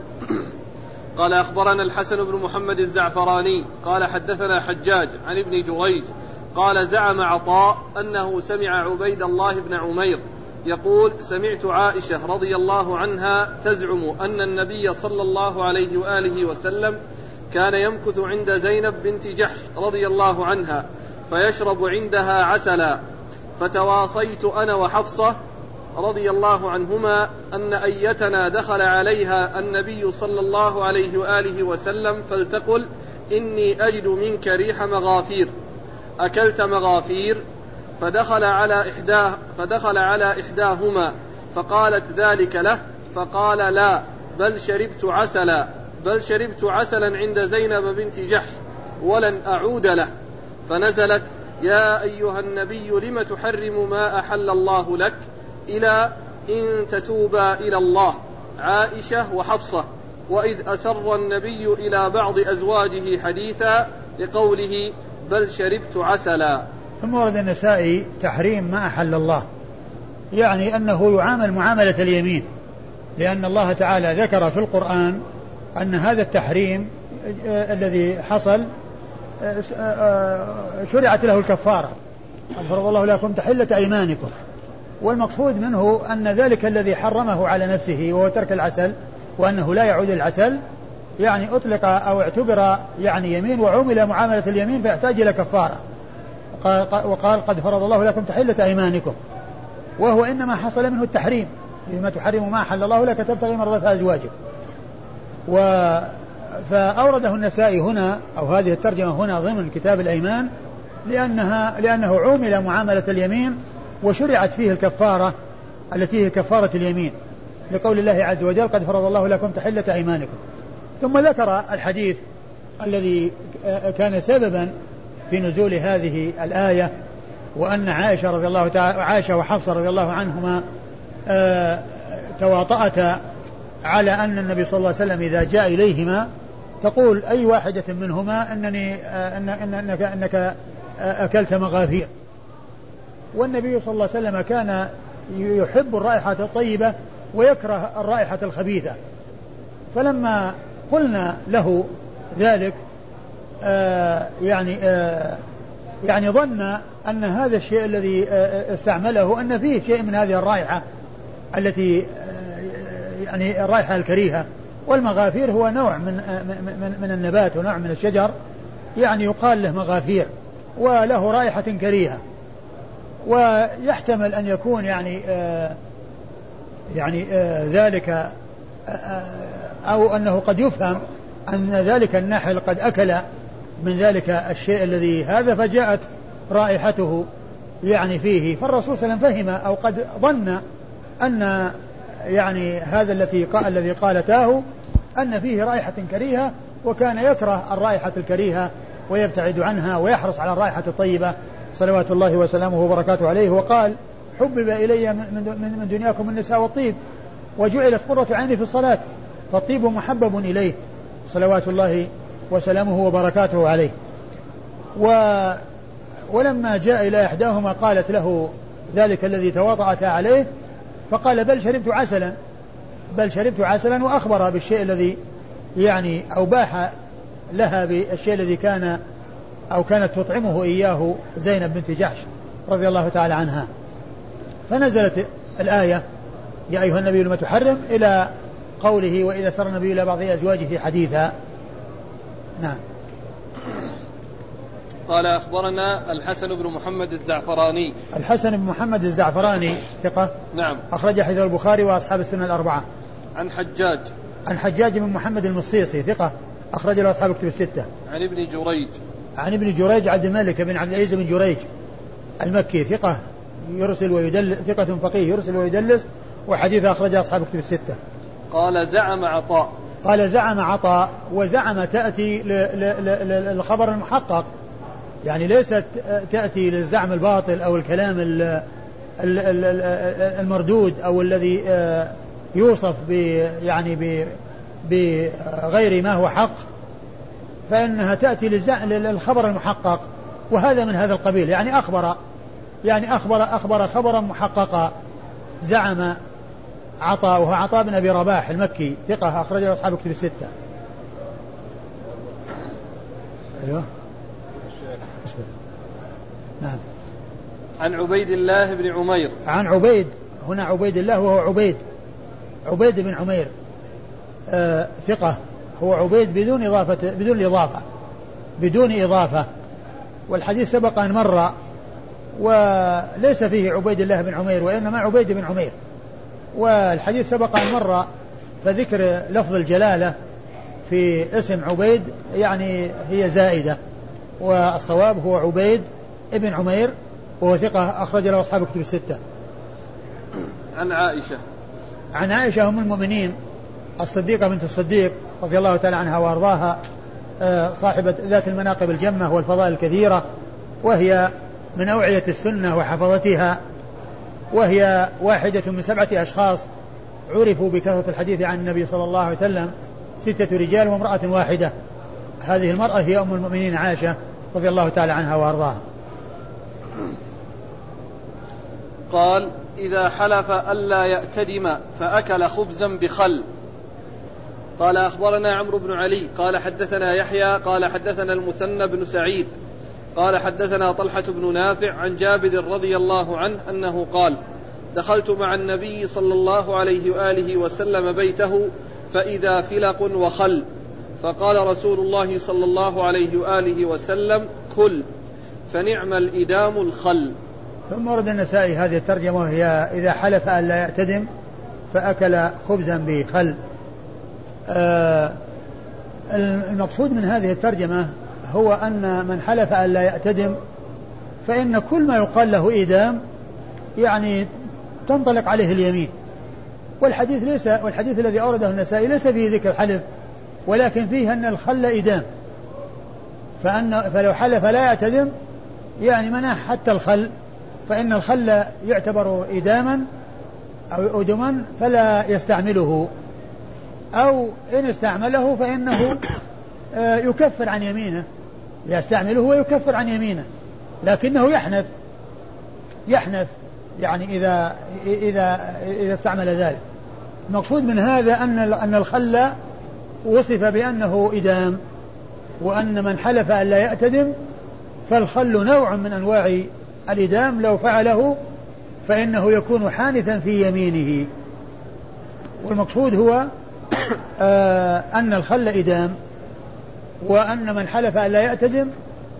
قال أخبرنا الحسن بن محمد الزعفراني قال حدثنا حجاج عن ابن جريج قال زعم عطاء أنه سمع عبيد الله بن عمير يقول سمعت عائشة رضي الله عنها تزعم أن النبي صلى الله عليه وآله وسلم كان يمكث عند زينب بنت جحش رضي الله عنها فيشرب عندها عسلا، فتواصيت أنا وحفصة رضي الله عنهما أن أيتنا دخل عليها النبي صلى الله عليه وآله وسلم فلتقل إني أجد منك ريح مغافير، أكلت مغافير؟ فدخل على إحداهما فقالت ذلك له، فقال لا بل شربت عسلا عند زينب بنت جحش ولن أعود له. فنزلت يا أيها النبي لم تحرم ما أحل الله لك، إلى إن تتوبا إلى الله عائشة وحفصة. وإذ أسر النبي إلى بعض أزواجه حديثا لقوله بل شربت عسلا. ثم ورد النسائي تحريم ما أحل الله، يعني أنه يعامل معاملة اليمين، لأن الله تعالى ذكر في القرآن أن هذا التحريم الذي حصل شرعت له الكفارة، فرض الله لكم تحلة أيمانكم، والمقصود منه أن ذلك الذي حرمه على نفسه وهو ترك العسل وأنه لا يعود العسل يعني أطلق أو اعتبر يعني يمين وعمل معاملة اليمين فيحتاج إلى كفارة. وقال قد فرض الله لكم تحلة أيمانكم، وهو إنما حصل منه التحريم بما تحرم ما حل الله لك تبتغي مرضاة أزواجك. فأورده النسائي هنا أو هذه الترجمة هنا ضمن كتاب الأيمان لأنه عمل معاملة اليمين وشرعت فيه الكفارة التي هي كفارة اليمين، لقول الله عز وجل قد فرض الله لكم تحلة أيمانكم. ثم ذكر الحديث الذي كان سببا في نزول هذه الآية، وأن عائشة وحفصة رضي الله عنهما تواطأتا على أن النبي صلى الله عليه وسلم إذا جاء إليهما تقول أي واحدة منهما أنك أكلت مغافير. والنبي صلى الله عليه وسلم كان يحب الرائحة الطيبة ويكره الرائحة الخبيثة، فلما قلنا له ذلك يعني ظن أن هذا الشيء الذي استعمله أن فيه شيء من هذه الرائحة التي يعني الرائحة الكريهة. والمغافير هو نوع من النبات ونوع من الشجر يعني يقال له مغافير وله رائحة كريهة. ويحتمل أن يكون يعني ذلك أو أنه قد يفهم أن ذلك النحل قد أكل من ذلك الشيء الذي هذا فجاءت رائحته يعني فيه. فالرسول صلى الله عليه وسلم فهم أو قد ظن أن يعني هذا الذي قالته أن فيه رائحة كريهة وكان يكره الرائحة الكريهة ويبتعد عنها ويحرص على الرائحة الطيبة صلوات الله وسلامه وبركاته عليه. وقال حبب إلي من دنياكم النساء والطيب وجعلت قرة عيني في الصلاة فالطيب محبب إليه صلوات الله وسلامه وبركاته عليه. ولما جاء إلى إحداهما قالت له ذلك الذي تواطأت عليه فقال بل شربت عسلا وأخبرها بالشيء الذي يعني أو باح لها بالشيء الذي كان أو كانت تطعمه إياه زينب بنت جحش رضي الله تعالى عنها. فنزلت الآية يا أيها النبي لما تحرم إلى قوله وإذا سر النبي إلى بعض أزواجه حديثا. نعم. قال أخبرنا الحسن بن محمد الزعفراني. الحسن بن محمد الزعفراني ثقة. نعم. أخرج حديث البخاري وأصحاب السنة الأربعة. عن حجاج بن محمد المصيصي ثقة أخرج له أصحاب الكتب الستة. عن ابن جريج عبد الملك بن عبد العزيز بن جريج المكي ثقة يرسل ويدلس ثقة فقيه يرسل ويدلس وحديث أخرج أصحاب الكتب الستة. قال زعم عطاء وزعم تأتي للخبر المحقق يعني ليست تأتي للزعم الباطل أو الكلام المردود أو الذي يوصف يعني بغير ما هو حق فإنها تأتي للخبر المحقق وهذا من هذا القبيل يعني أخبر خبرا محققا. زعم عطاء وهو عطاء بن أبي رباح المكي ثقة أخرجه أصحاب كتب الستة. أيوه. نعم. عن عبيد الله بن عمير. عن عبيد هنا عبيد الله وهو عبيد بن عمير ثقة هو عبيد بدون إضافة والحديث سبق أن مر وليس فيه عبيد الله بن عمير وإنما عبيد بن عمير والحديث سبق أن مر فذكر لفظ الجلالة في اسم عبيد يعني هي زائدة والصواب هو عبيد ابن عمير وهو ثقة أخرج له أصحاب الكتب الستة. عن عائشة أم المؤمنين الصديقة بنت الصديق رضي الله تعالى عنها وأرضاها صاحبة ذات المناقب الجمة والفضائل الكثيرة وهي من أوعية السنة وحفظتها وهي واحدة من 7 أشخاص عرفوا بكثرة الحديث عن النبي صلى الله عليه وسلم 6 رجال وامرأة واحدة. هذه المرأة هي أم المؤمنين عائشة رضي الله تعالى عنها وأرضاها. قال إذا حلف ألا يأتدم فأكل خبزا بخل. قال أخبرنا عمرو بن علي قال حدثنا يحيى قال حدثنا المثنى بن سعيد قال حدثنا طلحة بن نافع عن جابر رضي الله عنه أنه قال دخلت مع النبي صلى الله عليه وآله وسلم بيته فإذا فلق وخل فقال رسول الله صلى الله عليه وآله وسلم كل فنعم الإدام الخل. ثم ورد النسائي هذه الترجمة وهي إذا حلف ألا يأتدم فأكل خبزا بخل. المقصود من هذه الترجمة هو أن من حلف ألا يأتدم فإن كل ما يقال له إيدام يعني تنطلق عليه اليمين. والحديث الذي أورده النسائي ليس فيه ذكر حلف ولكن فيه أن الخل إيدام فلو حلف لا يأتدم يعني منع حتى الخل فإن الخل يعتبر إداما أو أدما فلا يستعمله أو إن استعمله فإنه يكفر عن يمينه يستعمله ويكفر عن يمينه لكنه يحنث يعني إذا استعمل ذلك. المقصود من هذا أن الخل وصف بأنه إدام وأن من حلف أن لا يأتدم فالخل نوع من أنواع الإدام، لو فعله فإنه يكون حانثا في يمينه. والمقصود هو أن الخل إدام، وأن من حلف أن لا يأتدم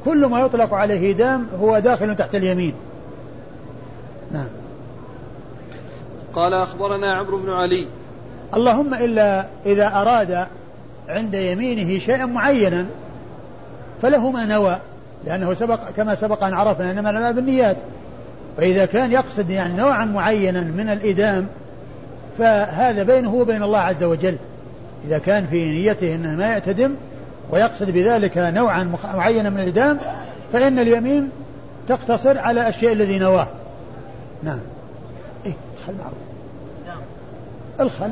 كل ما يطلق عليه إدام هو داخل تحت اليمين. نعم. قال أخبرنا عمرو بن علي. اللهم إلا إذا أراد عند يمينه شيئا معينا فله ما نوى، لأنه سبق كما سبق أن عرفنا إنما الأعمال بالنيات، فإذا كان يقصد يعني نوعا معينا من الإدام فهذا بينه وبين الله عز وجل. إذا كان في نيته أنه ما يعتدم ويقصد بذلك نوعا معينا من الإدام فإن اليمين تقتصر على الشيء الذي نواه. نعم. إيه الخل معروف. نعم. الخل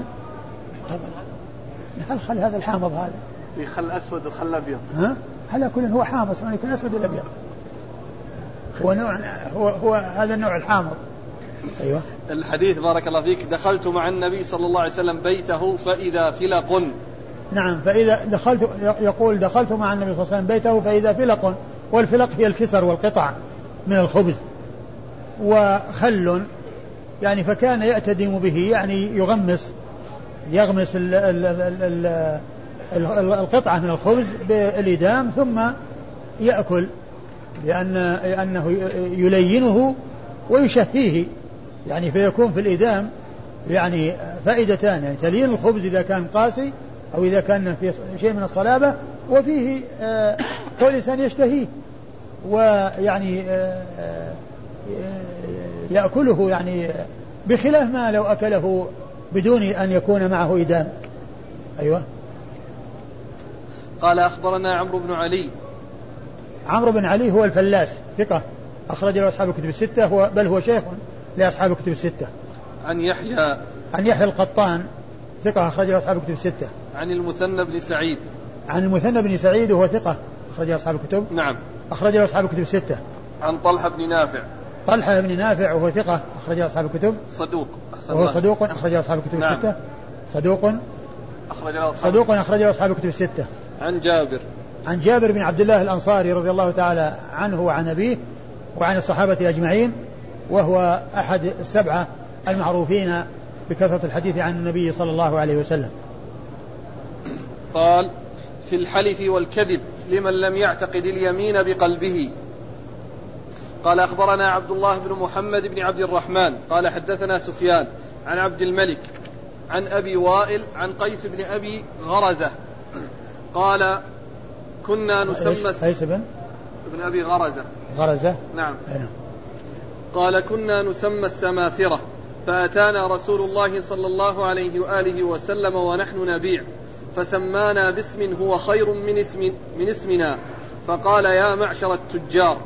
طبعا. الخل هذا الحامض، هذا في خل أسود وخل أبيض، ها على كل هو حامض، سواء يكون أسود ولا أبيض هو نوع، هو هذا النوع الحامض. أيوة. الحديث بارك الله فيك. دخلت مع النبي صلى الله عليه وسلم بيته فإذا فلق. نعم. فإذا دخلت، يقول دخلت مع النبي صلى الله عليه وسلم بيته فإذا فلق، والفلق هي الكسر والقطع من الخبز، وخل يعني فكان يأتدم به، يعني يغمس القطعة من الخبز بالإدام ثم يأكل، لأنه يلينه ويشهيه، يعني فيكون في الإدام يعني فائدتان، يعني تليين الخبز إذا كان قاسي أو إذا كان في شيء من الصلابة، وفيه كل إنسان يشتهيه ويعني يأكله، يعني بخلاف ما لو أكله بدون أن يكون معه إدام. أيوة. قال أخبرنا عمرو بن علي. عمرو بن علي هو الفلاس، ثقة أخرج له أصحاب الكتب الستة، بل هو شيخ لأصحاب الكتب الستة. عن يحيى. عن يحيى القطان، ثقة أخرج له أصحاب الكتب الستة. عن المثنى بن سعيد. عن المثنى بن سعيد وهو ثقة أخرج له أصحاب الكتب. نعم. أخرج له أصحاب الكتب الستة. عن طلحة بن نافع. طلحة بن نافع وهو ثقة أخرج له أصحاب الكتب. صدوق. وهو صدوق أخرج له أصحاب الكتب الستة. صدوق أخرج له أصحاب الكتب الستة. عن جابر. عن جابر بن عبد الله الأنصاري رضي الله تعالى عنه وعن أبيه وعن الصحابة أجمعين، وهو أحد السبعة المعروفين بكثرة الحديث عن النبي صلى الله عليه وسلم. قال في الحلف والكذب لمن لم يعتقد اليمين بقلبه. قال أخبرنا عبد الله بن محمد بن عبد الرحمن قال حدثنا سفيان عن عبد الملك عن أبي وائل عن قيس بن أبي غرزة قال كنا نسمى قيس بن أبي غرزة. نعم. قال كنا نسمى السماسرة، فأتانا رسول الله صلى الله عليه وآله وسلم ونحن نبيع، فسمانا باسم هو خير من اسمنا، فقال يا معشر التجار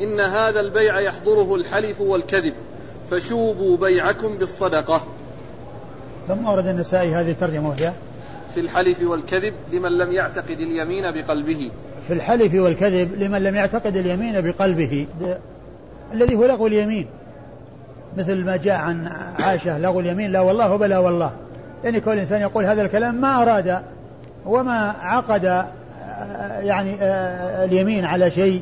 إن هذا البيع يحضره الحلف والكذب، فشوبوا بيعكم بالصدقة. ثم أورد النسائي هذه الترجمة وهي في الحلف والكذب لمن لم يعتقد اليمين بقلبه. في الحلف والكذب لمن لم يعتقد اليمين بقلبه، الذي هو لغو اليمين، مثل ما جاء عن عائشة لغو اليمين لا والله بلا والله، يعني كل إنسان يقول هذا الكلام ما أراد وما عقد يعني اليمين على شيء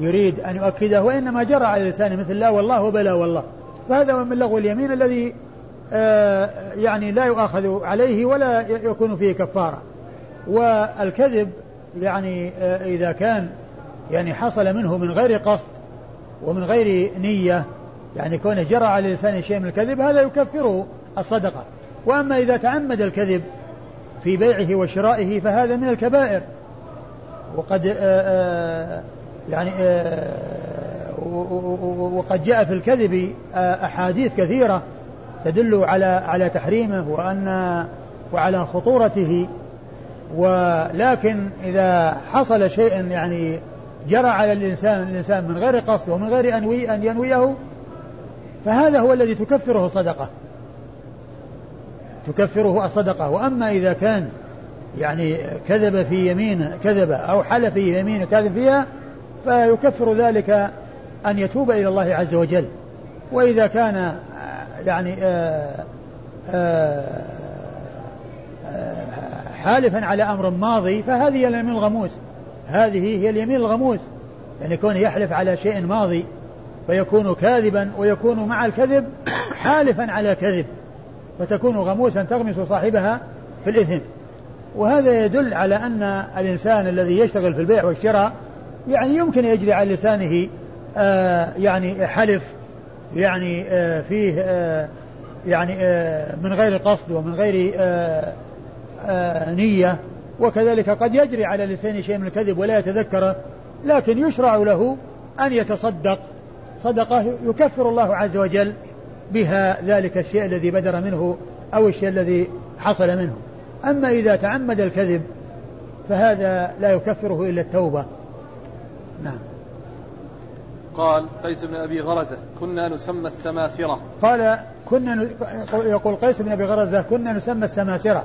يريد أن يؤكده، وإنما جرى على لسانه مثل لا والله بلا والله، فهذا من لغو اليمين الذي يعني لا يؤاخذ عليه ولا يكون فيه كفارة. والكذب يعني إذا كان يعني حصل منه من غير قصد ومن غير نية، يعني كونه جرى على لسانه شيء من الكذب، هذا يكفره الصدقة. وأما إذا تعمد الكذب في بيعه وشرائه فهذا من الكبائر، وقد وقد جاء في الكذب أحاديث كثيرة تدل على تحريمه وعلى خطورته، ولكن إذا حصل شيء يعني جرى على الإنسان من غير قصد ومن غير أن ينويه، فهذا هو الذي تكفره الصدقة. وأما إذا كان يعني كذب في يمينه كذبة أو حلف في يمينه كذب فيها، فيكفر ذلك أن يتوب إلى الله عز وجل. وإذا كان يعني حالفا على أمر ماضي فهذه من الغموس، هذه هي اليمين الغموس, يعني كونه يحلف على شيء ماضي فيكون كاذبا, ويكون مع الكذب حالفا على كذب, فتكون غموسا تغمس صاحبها في الإثم. وهذا يدل على أن الإنسان الذي يشتغل في البيع والشراء يعني يمكن يجري على لسانه يعني حلف يعني فيه يعني من غير قصد ومن غير نية, وكذلك قد يجري على لسانه شيء من الكذب ولا يتذكره, لكن يشرع له أن يتصدق صدقه يكفر الله عز وجل بها ذلك الشيء الذي بدر منه أو الشيء الذي حصل منه. أما إذا تعمد الكذب فهذا لا يكفره إلا التوبة. نعم. قال قيس بن أبي غرزة كنا نسمى السماسرة. قال يقول قيس بن أبي غرزة كنا نسمى السماسرة,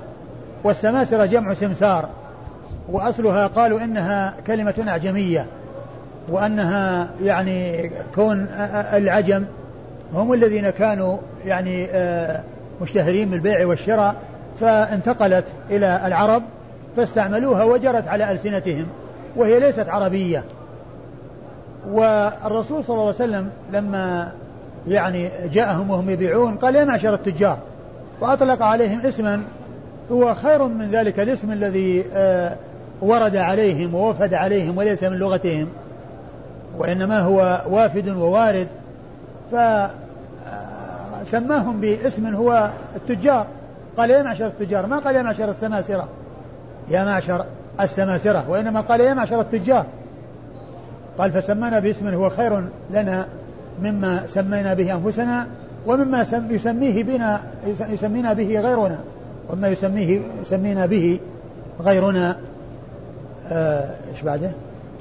والسماسرة جمع سمسار, وأصلها قالوا إنها كلمة أعجمية, وأنها يعني كون العجم هم الذين كانوا يعني مشتهرين بالبيع والشراء, فانتقلت إلى العرب فاستعملوها وجرت على ألسنتهم, وهي ليست عربية. والرسول صلى الله عليه وسلم لما يعني جاءهم وهم يبيعون قال يا معشر التجار, وأطلق عليهم اسما هو خير من ذلك الاسم الذي ورد عليهم ووفد عليهم وليس من لغتهم, وإنما هو وافد ووارد, فسماهم باسم هو التجار. قال يا معشر التجار, ما قال يا معشر السماسرة, يا معشر السماسرة, وإنما قال يا معشر التجار. قال فسمانا باسم هو خير لنا مما سمينا به أنفسنا ومما يسمينا به غيرنا, وما يسمينا به غيرنا. إيش بعده؟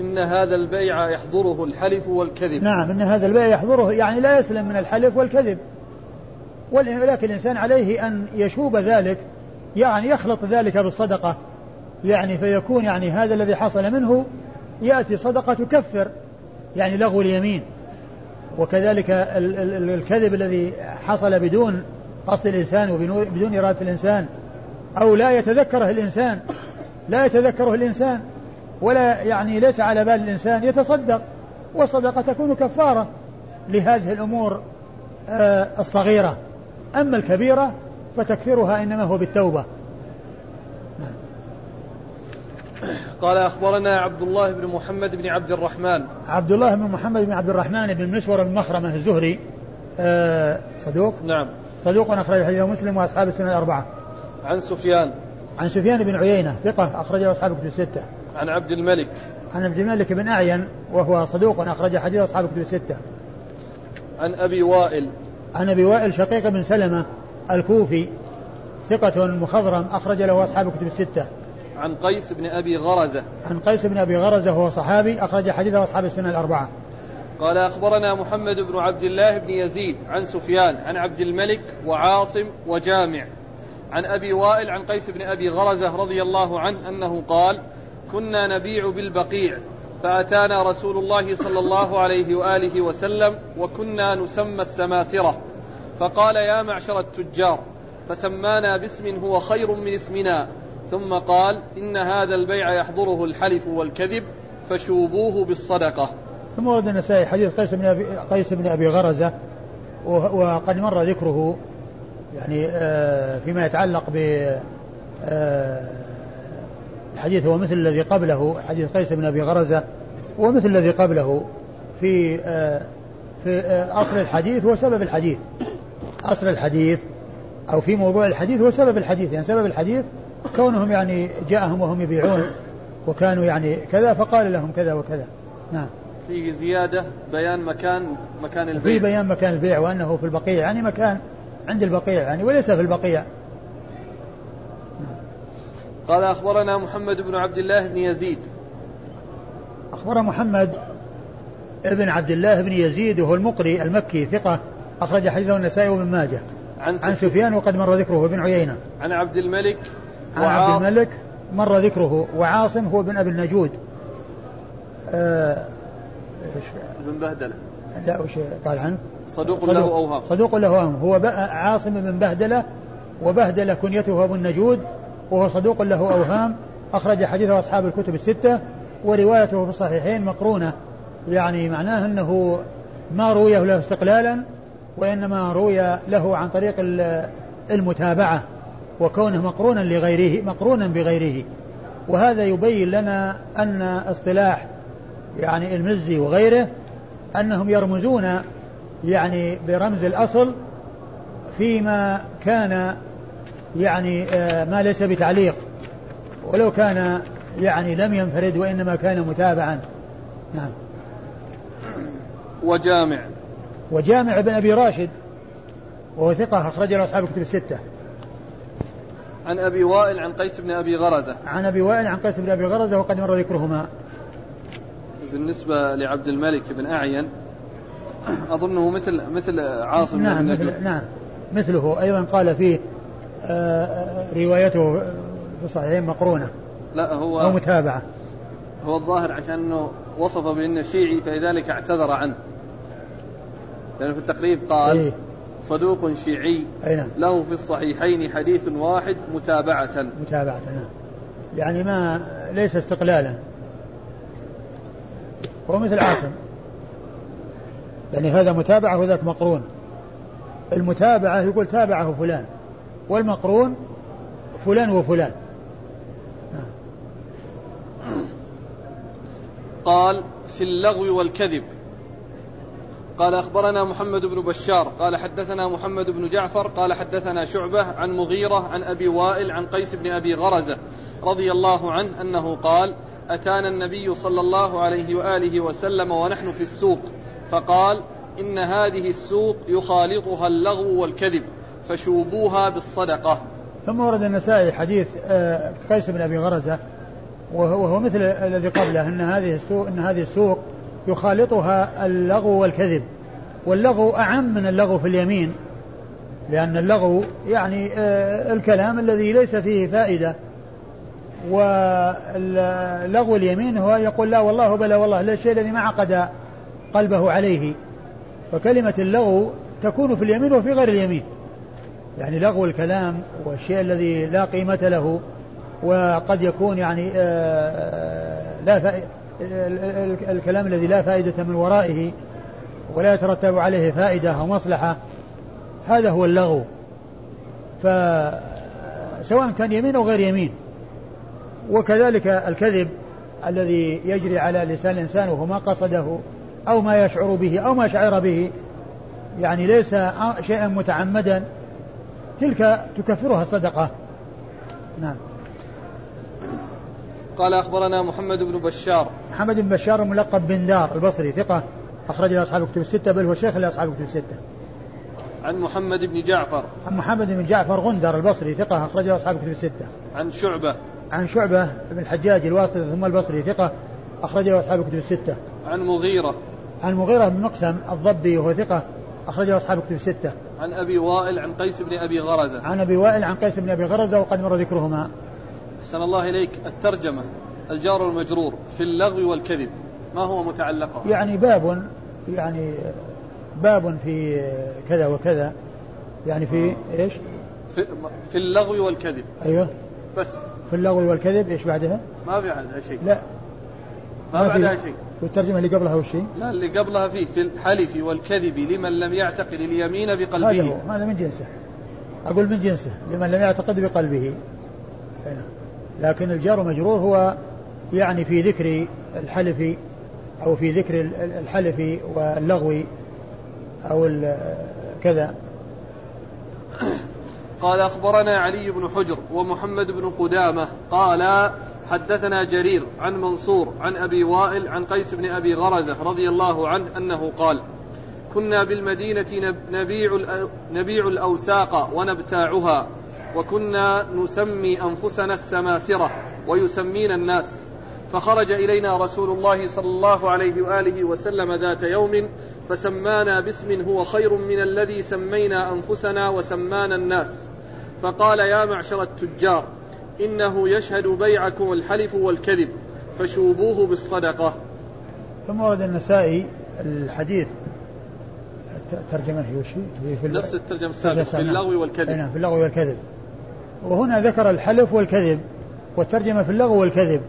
إن هذا البيع يحضره الحلف والكذب. نعم, إن هذا البيع يحضره يعني لا يسلم من الحلف والكذب, ولكن الإنسان عليه أن يشوب ذلك, يعني يخلط ذلك بالصدقة, يعني فيكون يعني هذا الذي حصل منه يأتي صدقة تكفر يعني لغو اليمين, وكذلك الكذب الذي حصل بدون قصد الإنسان وبدون إرادة الإنسان, أو لا يتذكره الإنسان ولا يعني ليس على بال الإنسان يتصدق, والصدقة تكون كفارة لهذه الأمور الصغيرة. أما الكبيرة فتكفيرها إنما هو بالتوبة. قال أخبرنا عبد الله بن محمد بن عبد الرحمن. عبد الله بن محمد بن عبد الرحمن بن مسور المخرمة الزهري صدوق. نعم, صدوق أخرجه حديث مسلم وأصحاب السنة الأربعة. عن سفيان. عن سفيان بن عيينة ثقة أخرجه أصحاب الكتب الستة. عن عبد الملك. عن عبد الملك بن أعين وهو صدوق أخرج حديث أصحاب الكتب الستة. عن أبي وائل. عن أبي وائل شقيق بن سلمة الكوفي ثقة مخضرم أخرج له أصحاب الكتب الستة. عن قيس بن أبي غرزة. عن قيس بن أبي غرزة هو صحابي أخرج حديثه أصحاب السنة الأربعة. قال أخبرنا محمد بن عبد الله بن يزيد عن سفيان عن عبد الملك وعاصم وجامع عن أبي وائل عن قيس بن أبي غرزة رضي الله عنه أنه قال كنا نبيع بالبقيع فأتانا رسول الله صلى الله عليه وآله وسلم وكنا نسمى السماسرة فقال يا معشر التجار, فسمانا باسم هو خير من اسمنا, ثم قال إن هذا البيع يحضره الحلف والكذب فشوبوه بالصدقة. ثم ورد النسائي حديث قيس بن أبي غرزة وقد مر ذكره يعني فيما يتعلق بالحديث, ومثل الذي قبله حديث قيس بن أبي غرزة, ومثل الذي قبله في أصل الحديث وسبب الحديث. أصل الحديث أو في موضوع الحديث وسبب الحديث, يعني سبب الحديث كونهم يعني جاءهم وهم يبيعون وكانوا يعني كذا فقال لهم كذا وكذا. نعم, في زيادة بيان مكان البيع. في بيان مكان البيع وأنه في البقيع, يعني مكان عند البقيع يعني وليس في البقيع. قال أخبرنا محمد بن عبد الله بن يزيد. أخبر محمد بن عبد الله بن يزيد وهو المقري المكي ثقة أخرج حديثه النسائي وابن ماجه. عن سفيان وقد مر ذكره بن عيينة. عن عبد الملك. عن عبد الملك مر ذكره. وعاصم هو بن أبي النجود بن بهدلة. لا, وش قال عنه؟ صدوق له أوهام. هو عاصم بن بهدلة, وبهدلة كنيته أبو النجود, وهو صدوق له أوهام أخرج حديثه أصحاب الكتب الستة. وروايته في الصحيحين مقرونة, يعني معناه أنه ما روي له استقلالا وإنما روي له عن طريق المتابعة وكونه مقرونا لغيره مقرونا بغيره. وهذا يبين لنا أن اصطلاح يعني المزي وغيره أنهم يرمزون يعني برمز الأصل فيما كان يعني ما ليس بتعليق, ولو كان يعني لم ينفرد وإنما كان متابعا. نعم. وجامع بن أبي راشد وهو ثقة أخرج له أصحاب الكتب الستة. عن أبي وائل عن قيس بن أبي غرزة. عن أبي وائل عن قيس بن أبي غرزة وقد مر ذكرهما. بالنسبة لعبد الملك بن أعين أظنه مثل عاصم. نعم مثله أيضا قال فيه روايته في الصحيحين مقرونة لا هو أو متابعة. هو الظاهر عشان أنه وصف بأنه شيعي فلذلك اعتذر عنه, لأنه في التقريب قال إيه؟ صدوق شيعي له في الصحيحين حديث واحد متابعة يعني ما ليس استقلالا, هو مثل عاصم يعني هذا متابعة وذاك مقرون. المتابعة يقول تابعه فلان والمقرون فلان وفلان. قال في اللغو والكذب. قال أخبرنا محمد بن بشار قال حدثنا محمد بن جعفر قال حدثنا شعبة عن مغيرة عن أبي وائل عن قيس بن أبي غرزة رضي الله عنه أنه قال أتانا النبي صلى الله عليه وآله وسلم ونحن في السوق فقال إن هذه السوق يخالطها اللغو والكذب فشوبوها بالصدقة. ثم ورد النسائي حديث قيس بن أبي غرزة وهو مثل الذي قبله إن هذه السوق يخالطها اللغو والكذب, واللغو أعم من اللغو في اليمين, لأن اللغو يعني الكلام الذي ليس فيه فائدة, واللغو اليمين هو يقول لا والله بلا والله, لا الشيء الذي ما عقد قلبه عليه. فكلمة اللغو تكون في اليمين وفي غير اليمين, يعني لغو الكلام والشيء الذي لا قيمة له وقد يكون يعني الكلام الذي لا فائدة من ورائه ولا يترتب عليه فائدة أو مصلحة, هذا هو اللغو, فسواء كان يمين أو غير يمين. وكذلك الكذب الذي يجري على لسان الإنسان وهو ما قصده أو ما يشعر به أو ما شعر به, يعني ليس شيئا متعمدا, تلك تكفرها الصدقة. نعم. قال أخبرنا محمد بن بشار ملقب بن دار البصري ثقة أخرج له أصحاب الكتب الستة, بل هو شيخ لأصحاب الكتب الستة. عن محمد بن جعفر غندر البصري ثقة أخرج له أصحاب الكتب الستة. عن شعبة بن الحجاج الواسطي ثم البصري ثقة أخرج له أصحاب الكتب الستة. عن مغيرة بن مقسم الضبي وهو ثقة أخرج له أصحاب الكتب الستة. عن أبي وائل عن قيس بن أبي غرزة وقد مر ذكرهما. أحسن الله إليك. الترجمة الجار والمجرور في اللغو والكذب ما هو متعلقه؟ يعني باب في كذا وكذا, يعني في إيش؟ في اللغو والكذب. أيوة بس في اللغو والكذب إيش بعدها؟ ما بعدها شيء. لا ما بعدها شيء. والترجمة اللي قبلها وش شيء؟ لا اللي قبلها فيه في الحلف والكذب لمن لم يعتقد اليمين بقلبه. هذا من جنسه, أقول من جنسه لمن لم يعتقد بقلبه, لكن الجار مجرور هو يعني في ذكر الحلف أو في ذكر الحلف واللغو أو كذا. قال أخبرنا علي بن حجر ومحمد بن قدامة قال حدثنا جرير عن منصور عن أبي وائل عن قيس بن أبي غرزة رضي الله عنه أنه قال كنا بالمدينة نبيع الأوساق ونبتاعها وكنا نسمي أنفسنا السماسرة ويسمينا الناس, فخرج إلينا رسول الله صلى الله عليه وآله وسلم ذات يوم فسمانا باسم هو خير من الذي سمينا أنفسنا وسمانا الناس, فقال يا معشر التجار إنه يشهد بيعكم الحلف والكذب فشوبوه بالصدقة. ثم ورد النسائي الحديث ترجمة في نفس الترجمة السابقة في اللغو والكذب. في اللغو والكذب, وهنا ذكر الحلف والكذب والترجمة في اللغو والكذب,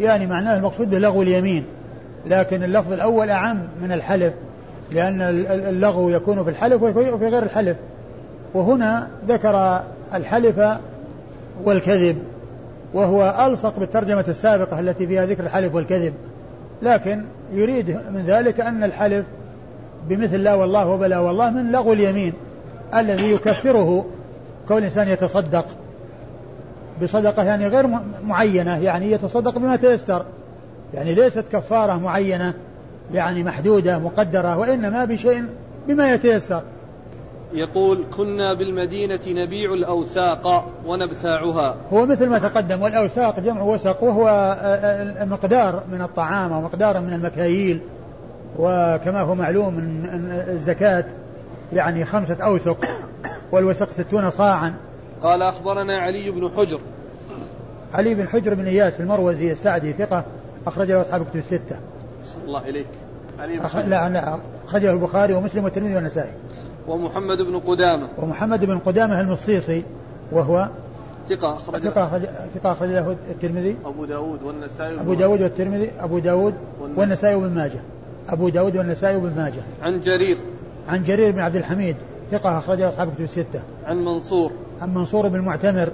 يعني معناه المقصود بلغو اليمين، لكن اللفظ الأول أعم من الحلف، لأن اللغو يكون في الحلف ويكون في غير الحلف، وهنا ذكر الحلف والكذب، وهو ألصق بالترجمة السابقة التي فيها ذكر الحلف والكذب، لكن يريد من ذلك أن الحلف بمثل لا والله وبلا والله من لغو اليمين الذي يكفره كون الإنسان يتصدق بصدقة يعني غير معينة، يعني يتصدق بما تيسر، يعني ليست كفارة معينة يعني محدودة مقدرة، وإنما بشيء بما يتيسر. يقول كنا بالمدينة نبيع الأوساق ونبتاعها، هو مثل ما تقدم، والأوساق جمع وسق وهو مقدار من الطعام ومقدار من المكاييل، وكما هو معلوم من الزكاة يعني 5 أوسق، والوسق 60 صاعا. قال أخبرنا علي بن حجر، علي بن حجر بن إياس المروزي السعدي ثقة أخرجه أصحاب كتب 6. صلى الله عليك. لا أخرجه البخاري ومسلم والترمذي والنسائي. ومحمد بن قدامة، ومحمد بن قدامة المصيصي وهو ثقة أخرج له الترمذي أبو داود والنسائي، أبو داود والترمذي، أبو داود والنسائي بن ماجه، أبو داود والنسائي بن ماجه. عن جرير، عن جرير بن عبد الحميد ثقة أخرجه أصحاب كتب 6. عن منصور، عن منصور بن المعتمر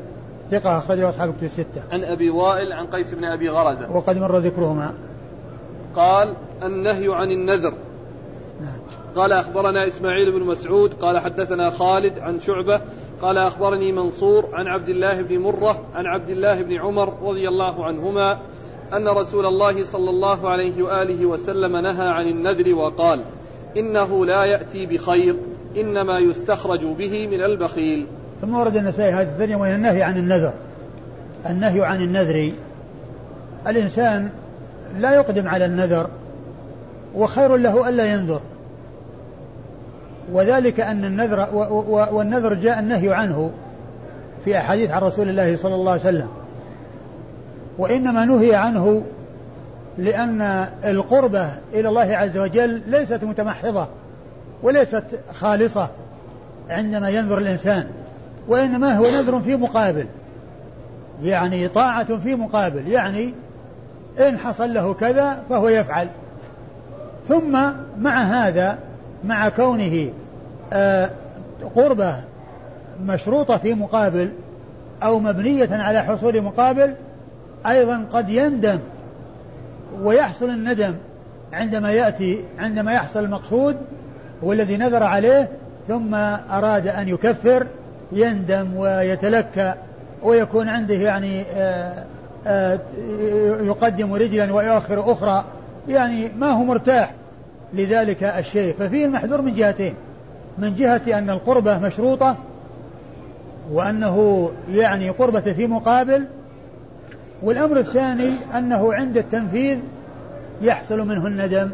ثقة أخرجه أصحاب كتب 6. عن أبي وائل، عن قيس بن أبي غرزة وقد مر ذكرهما. قال النهي عن النذر. قال أخبرنا إسماعيل بن مسعود قال حدثنا خالد عن شعبة قال أخبرني منصور عن عبد الله بن مرة عن عبد الله بن عمر رضي الله عنهما أن رسول الله صلى الله عليه وآله وسلم نهى عن النذر وقال إنه لا يأتي بخير إنما يستخرج به من البخيل. ثم ورد النسائي هذه الثانية وهي النهي عن النذر. النهي عن النذر، الإنسان لا يقدم على النذر وخير له ألا ينذر، وذلك أن النذر والنذر جاء النهي عنه في أحاديث عن رسول الله صلى الله عليه وسلم، وإنما نهي عنه لأن القربة إلى الله عز وجل ليست متمحضة وليست خالصة عندما ينذر الإنسان، وإنما هو نذر في مقابل، يعني طاعة في مقابل، يعني إن حصل له كذا فهو يفعل. ثم مع هذا، مع كونه قربة مشروطة في مقابل أو مبنية على حصول مقابل، أيضا قد يندم ويحصل الندم عندما يحصل المقصود والذي نذر عليه ثم أراد أن يكفر، يندم ويتلكى ويكون عنده يعني يقدم رجلا ويؤخر أخرى، يعني ما هو مرتاح لذلك الشيء. ففيه المحذور من جهتين، من جهة أن القربة مشروطة وأنه يعني قربة في مقابل، والأمر الثاني أنه عند التنفيذ يحصل منه الندم،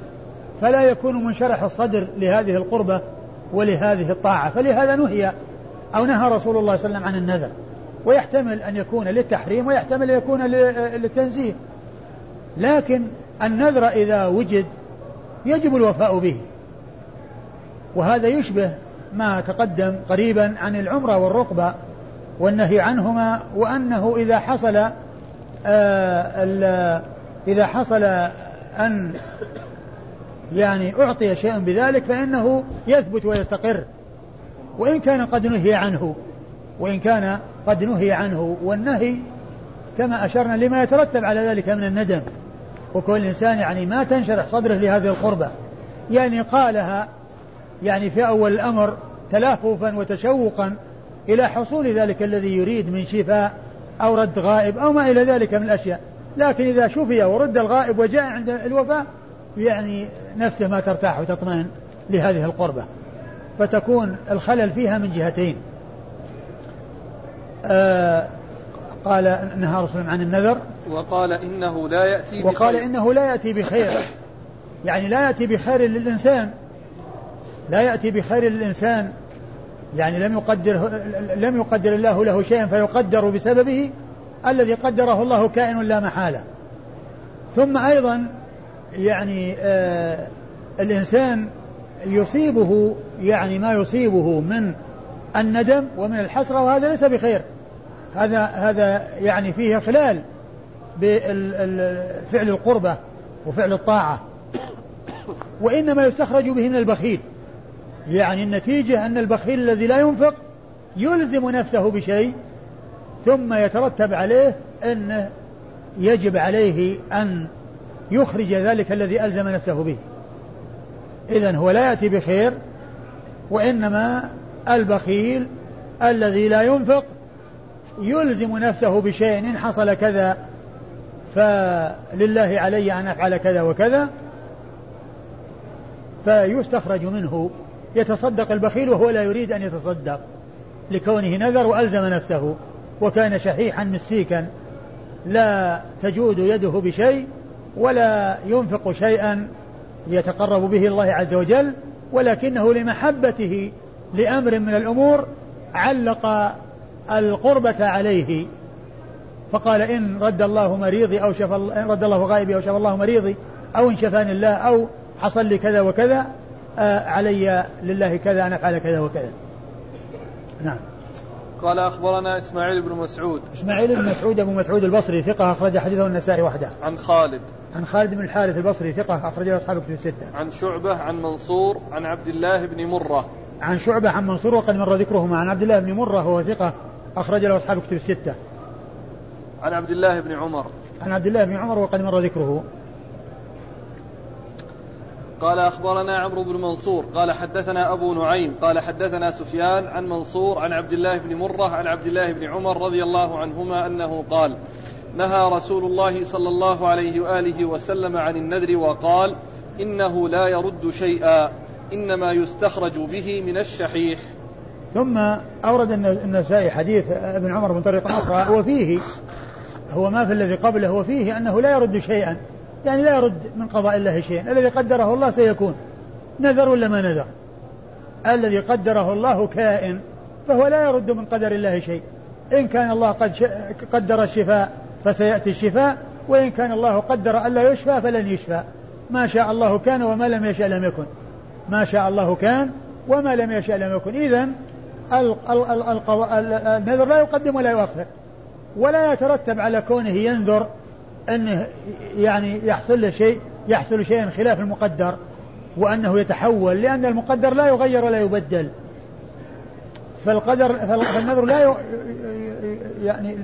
فلا يكون منشرح الصدر لهذه القربة ولهذه الطاعة، فلهذا نهي أو نهى رسول الله صلى الله عليه وسلم عن النذر، ويحتمل أن يكون للتحريم ويحتمل أن يكون للتنزيه، لكن النذر إذا وجد يجب الوفاء به، وهذا يشبه ما تقدم قريبا عن العمرة والرقبة والنهي عنهما، وأنه إذا حصل أن يعني أعطي شيئا بذلك فإنه يثبت ويستقر، وإن كان قد نهي عنه، والنهي كما أشرنا لما يترتب على ذلك من الندم، وكل إنسان يعني ما تنشرح صدره لهذه القربة، يعني قالها يعني في أول الأمر تلهفا وتشوقا إلى حصول ذلك الذي يريد من شفاء أو رد غائب أو ما إلى ذلك من الأشياء، لكن إذا شفي ورد الغائب وجاء عند الوفاء يعني نفسه ما ترتاح وتطمئن لهذه القربة، فتكون الخلل فيها من جهتين. قال نهى رسول الله عن النذر وقال إنه لا يأتي بخير، يعني لا يأتي بخير للإنسان، يعني لم يقدر الله له شيئا فيقدر بسببه الذي قدره الله كائن لا محالة. ثم أيضا يعني الإنسان يصيبه يعني ما يصيبه من الندم ومن الحسرة، وهذا ليس بخير، هذا يعني فيه خلال بفعل القربة وفعل الطاعة، وإنما يستخرج به من البخيل. يعني النتيجة أن البخيل الذي لا ينفق يلزم نفسه بشيء ثم يترتب عليه أنه يجب عليه أن يخرج ذلك الذي ألزم نفسه به. إذن هو لا يأتي بخير، وإنما البخيل الذي لا ينفق يلزم نفسه بشيء إن حصل كذا فلله علي أن أفعل كذا وكذا، فيستخرج منه. يتصدق البخيل وهو لا يريد أن يتصدق لكونه نذر وألزم نفسه، وكان شحيحا مسيكا لا تجود يده بشيء ولا ينفق شيئا يتقرب به الله عز وجل، ولكنه لمحبته لأمر من الأمور علق القربة عليه، فقال إن رد الله مريضي أو شفى إن رد الله غائبي أو شفى الله مريضي أو إن شفاني الله أو حصل لي كذا وكذا علي لله كذا أنا أفعل كذا وكذا. نعم. قال أخبرنا إسماعيل بن مسعود. إسماعيل بن مسعود أبو مسعود البصري ثقة أخرج حديثه النسائي وحده. عن خالد. عن خالد بن الحارث البصري ثقة أخرجه أصحاب كتب الستة. عن شعبة عن منصور عن عبد الله بن مرة. عن شعبة عن منصور وقد مر ذكرهما. عن عبد الله بن مرة هو ثقة أخرج له أصحاب كتب الستة. عن عبد الله بن عمر. عن عبد الله بن عمر وقد مر ذكره. قال أخبرنا عمرو بن منصور قال حدثنا أبو نعيم قال حدثنا سفيان عن منصور عن عبد الله بن مرة عن عبد الله بن عمر رضي الله عنهما أنه قال نهى رسول الله صلى الله عليه وآله وسلم عن النذر وقال إنه لا يرد شيئا إنما يستخرج به من الشحيح. ثم أورد النسائي حديث ابن عمر من طريق أخرى، وفيه هو ما في الذي قبله، وفيه أنه لا يرد شيئا، يعني لا يرد من قضاء الله شيئا، الذي قدره الله سيكون، نذر ولا ما نذر، الذي قدره الله كائن، فهو لا يرد من قدر الله شيء. إن كان الله قد قدر الشفاء فسيأتي الشفاء، وإن كان الله قدر ألا يشفى فلن يشفى. ما شاء الله كان وما لم يشاء لم يكن، ما شاء الله كان وما لم يشاء لم يكن. إذن النذر لا يقدم ولا يؤخر، ولا يترتب على كونه ينذر أنه يعني يحصل شيء خلاف المقدر وأنه يتحول، لأن المقدر لا يغير ولا يبدل، فالنذر لا يعني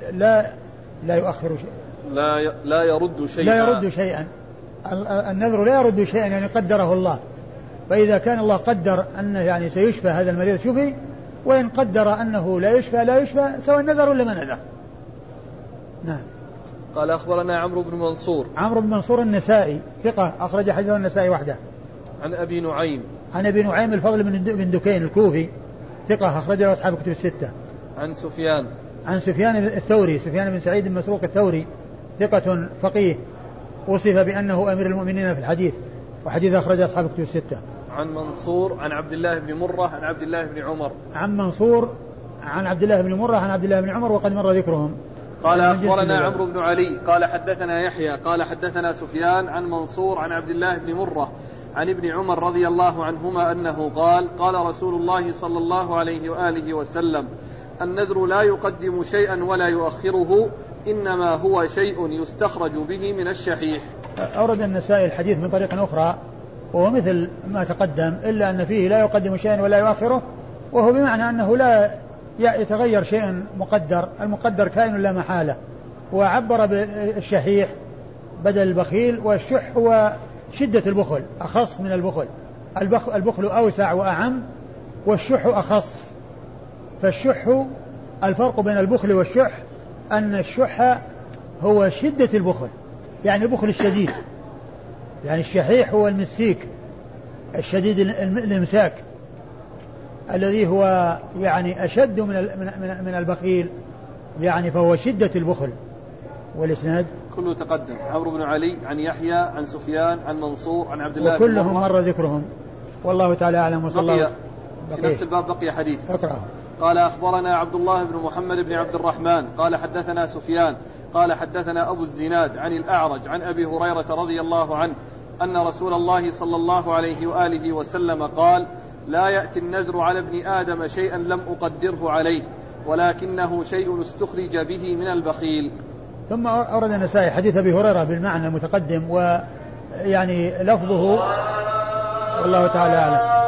لا يؤخر شيء، لا يرد شيئا، لا يرد شيئا. النذر لا يرد شيئا يعني قدره الله، فإذا كان الله قدر أنه يعني سيشفى هذا المريض شفي، وإن قدر أنه لا يشفى سواء نذر ولا ما نذر. نعم. قال أخبرنا عمرو بن منصور. عمرو بن منصور النسائي ثقة أخرج حديثه النسائي وحده. عن أبي نعيم. عن أبي نعيم الفضل بن دكين الكوفي ثقة أخرجه أصحاب كتب الستة. عن سفيان. عن سفيان الثوري، سفيان بن سعيد المسروق الثوري ثقة فقيه، وصف بأنه أمير المؤمنين في الحديث، وحديث أخرجه أصحاب كتب الستة. عن منصور عن عبد الله بن مرة عن عبد الله بن عمر. عن منصور عن عبد الله بن مرة عن عبد الله بن عمر وقد مر ذكرهم. قال أخبرنا عمرو بن علي قال حدثنا يحيى قال حدثنا سفيان عن منصور عن عبد الله بن مرة عن ابن عمر رضي الله عنهما أنه قال قال رسول الله صلى الله عليه وآله وسلم النذر لا يقدم شيئا ولا يؤخره إنما هو شيء يستخرج به من الشحيح. أورد النسائي الحديث من طريق أخرى وهو مثل ما تقدم، إلا أن فيه لا يقدم شيئا ولا يؤخره، وهو بمعنى أنه لا يتغير شيء مقدر، المقدر كائن لا محالة. وعبر بالشحيح بدل البخيل، والشح هو شدة البخل، أخص من البخل، البخل أوسع وأعم، والشح أخص. فالشح الفرق بين البخل والشح أن الشح هو شدة البخل، يعني البخل الشديد، يعني الشحيح هو المسيك الشديد الامساك الذي هو يعني أشد من البخيل، يعني فهو شدة البخل. والإسناد كله تقدم. عمرو بن علي عن يحيى عن سفيان عن منصور عن عبد الله، وكلهم مر ذكرهم. والله تعالى أعلم. في نفس الباب بقي حديث. قال أخبرنا عبد الله بن محمد بن عبد الرحمن قال حدثنا سفيان قال حدثنا أبو الزناد عن الأعرج عن أبي هريرة رضي الله عنه أن رسول الله صلى الله عليه وآله وسلم قال لا يأتي النذر على ابن آدم شيئا لم أقدره عليه ولكنه شيء استخرج به من البخيل. ثم أورد النسائي حديث أبي هريرة بالمعنى المتقدم، ويعني لفظه والله تعالى أعلم.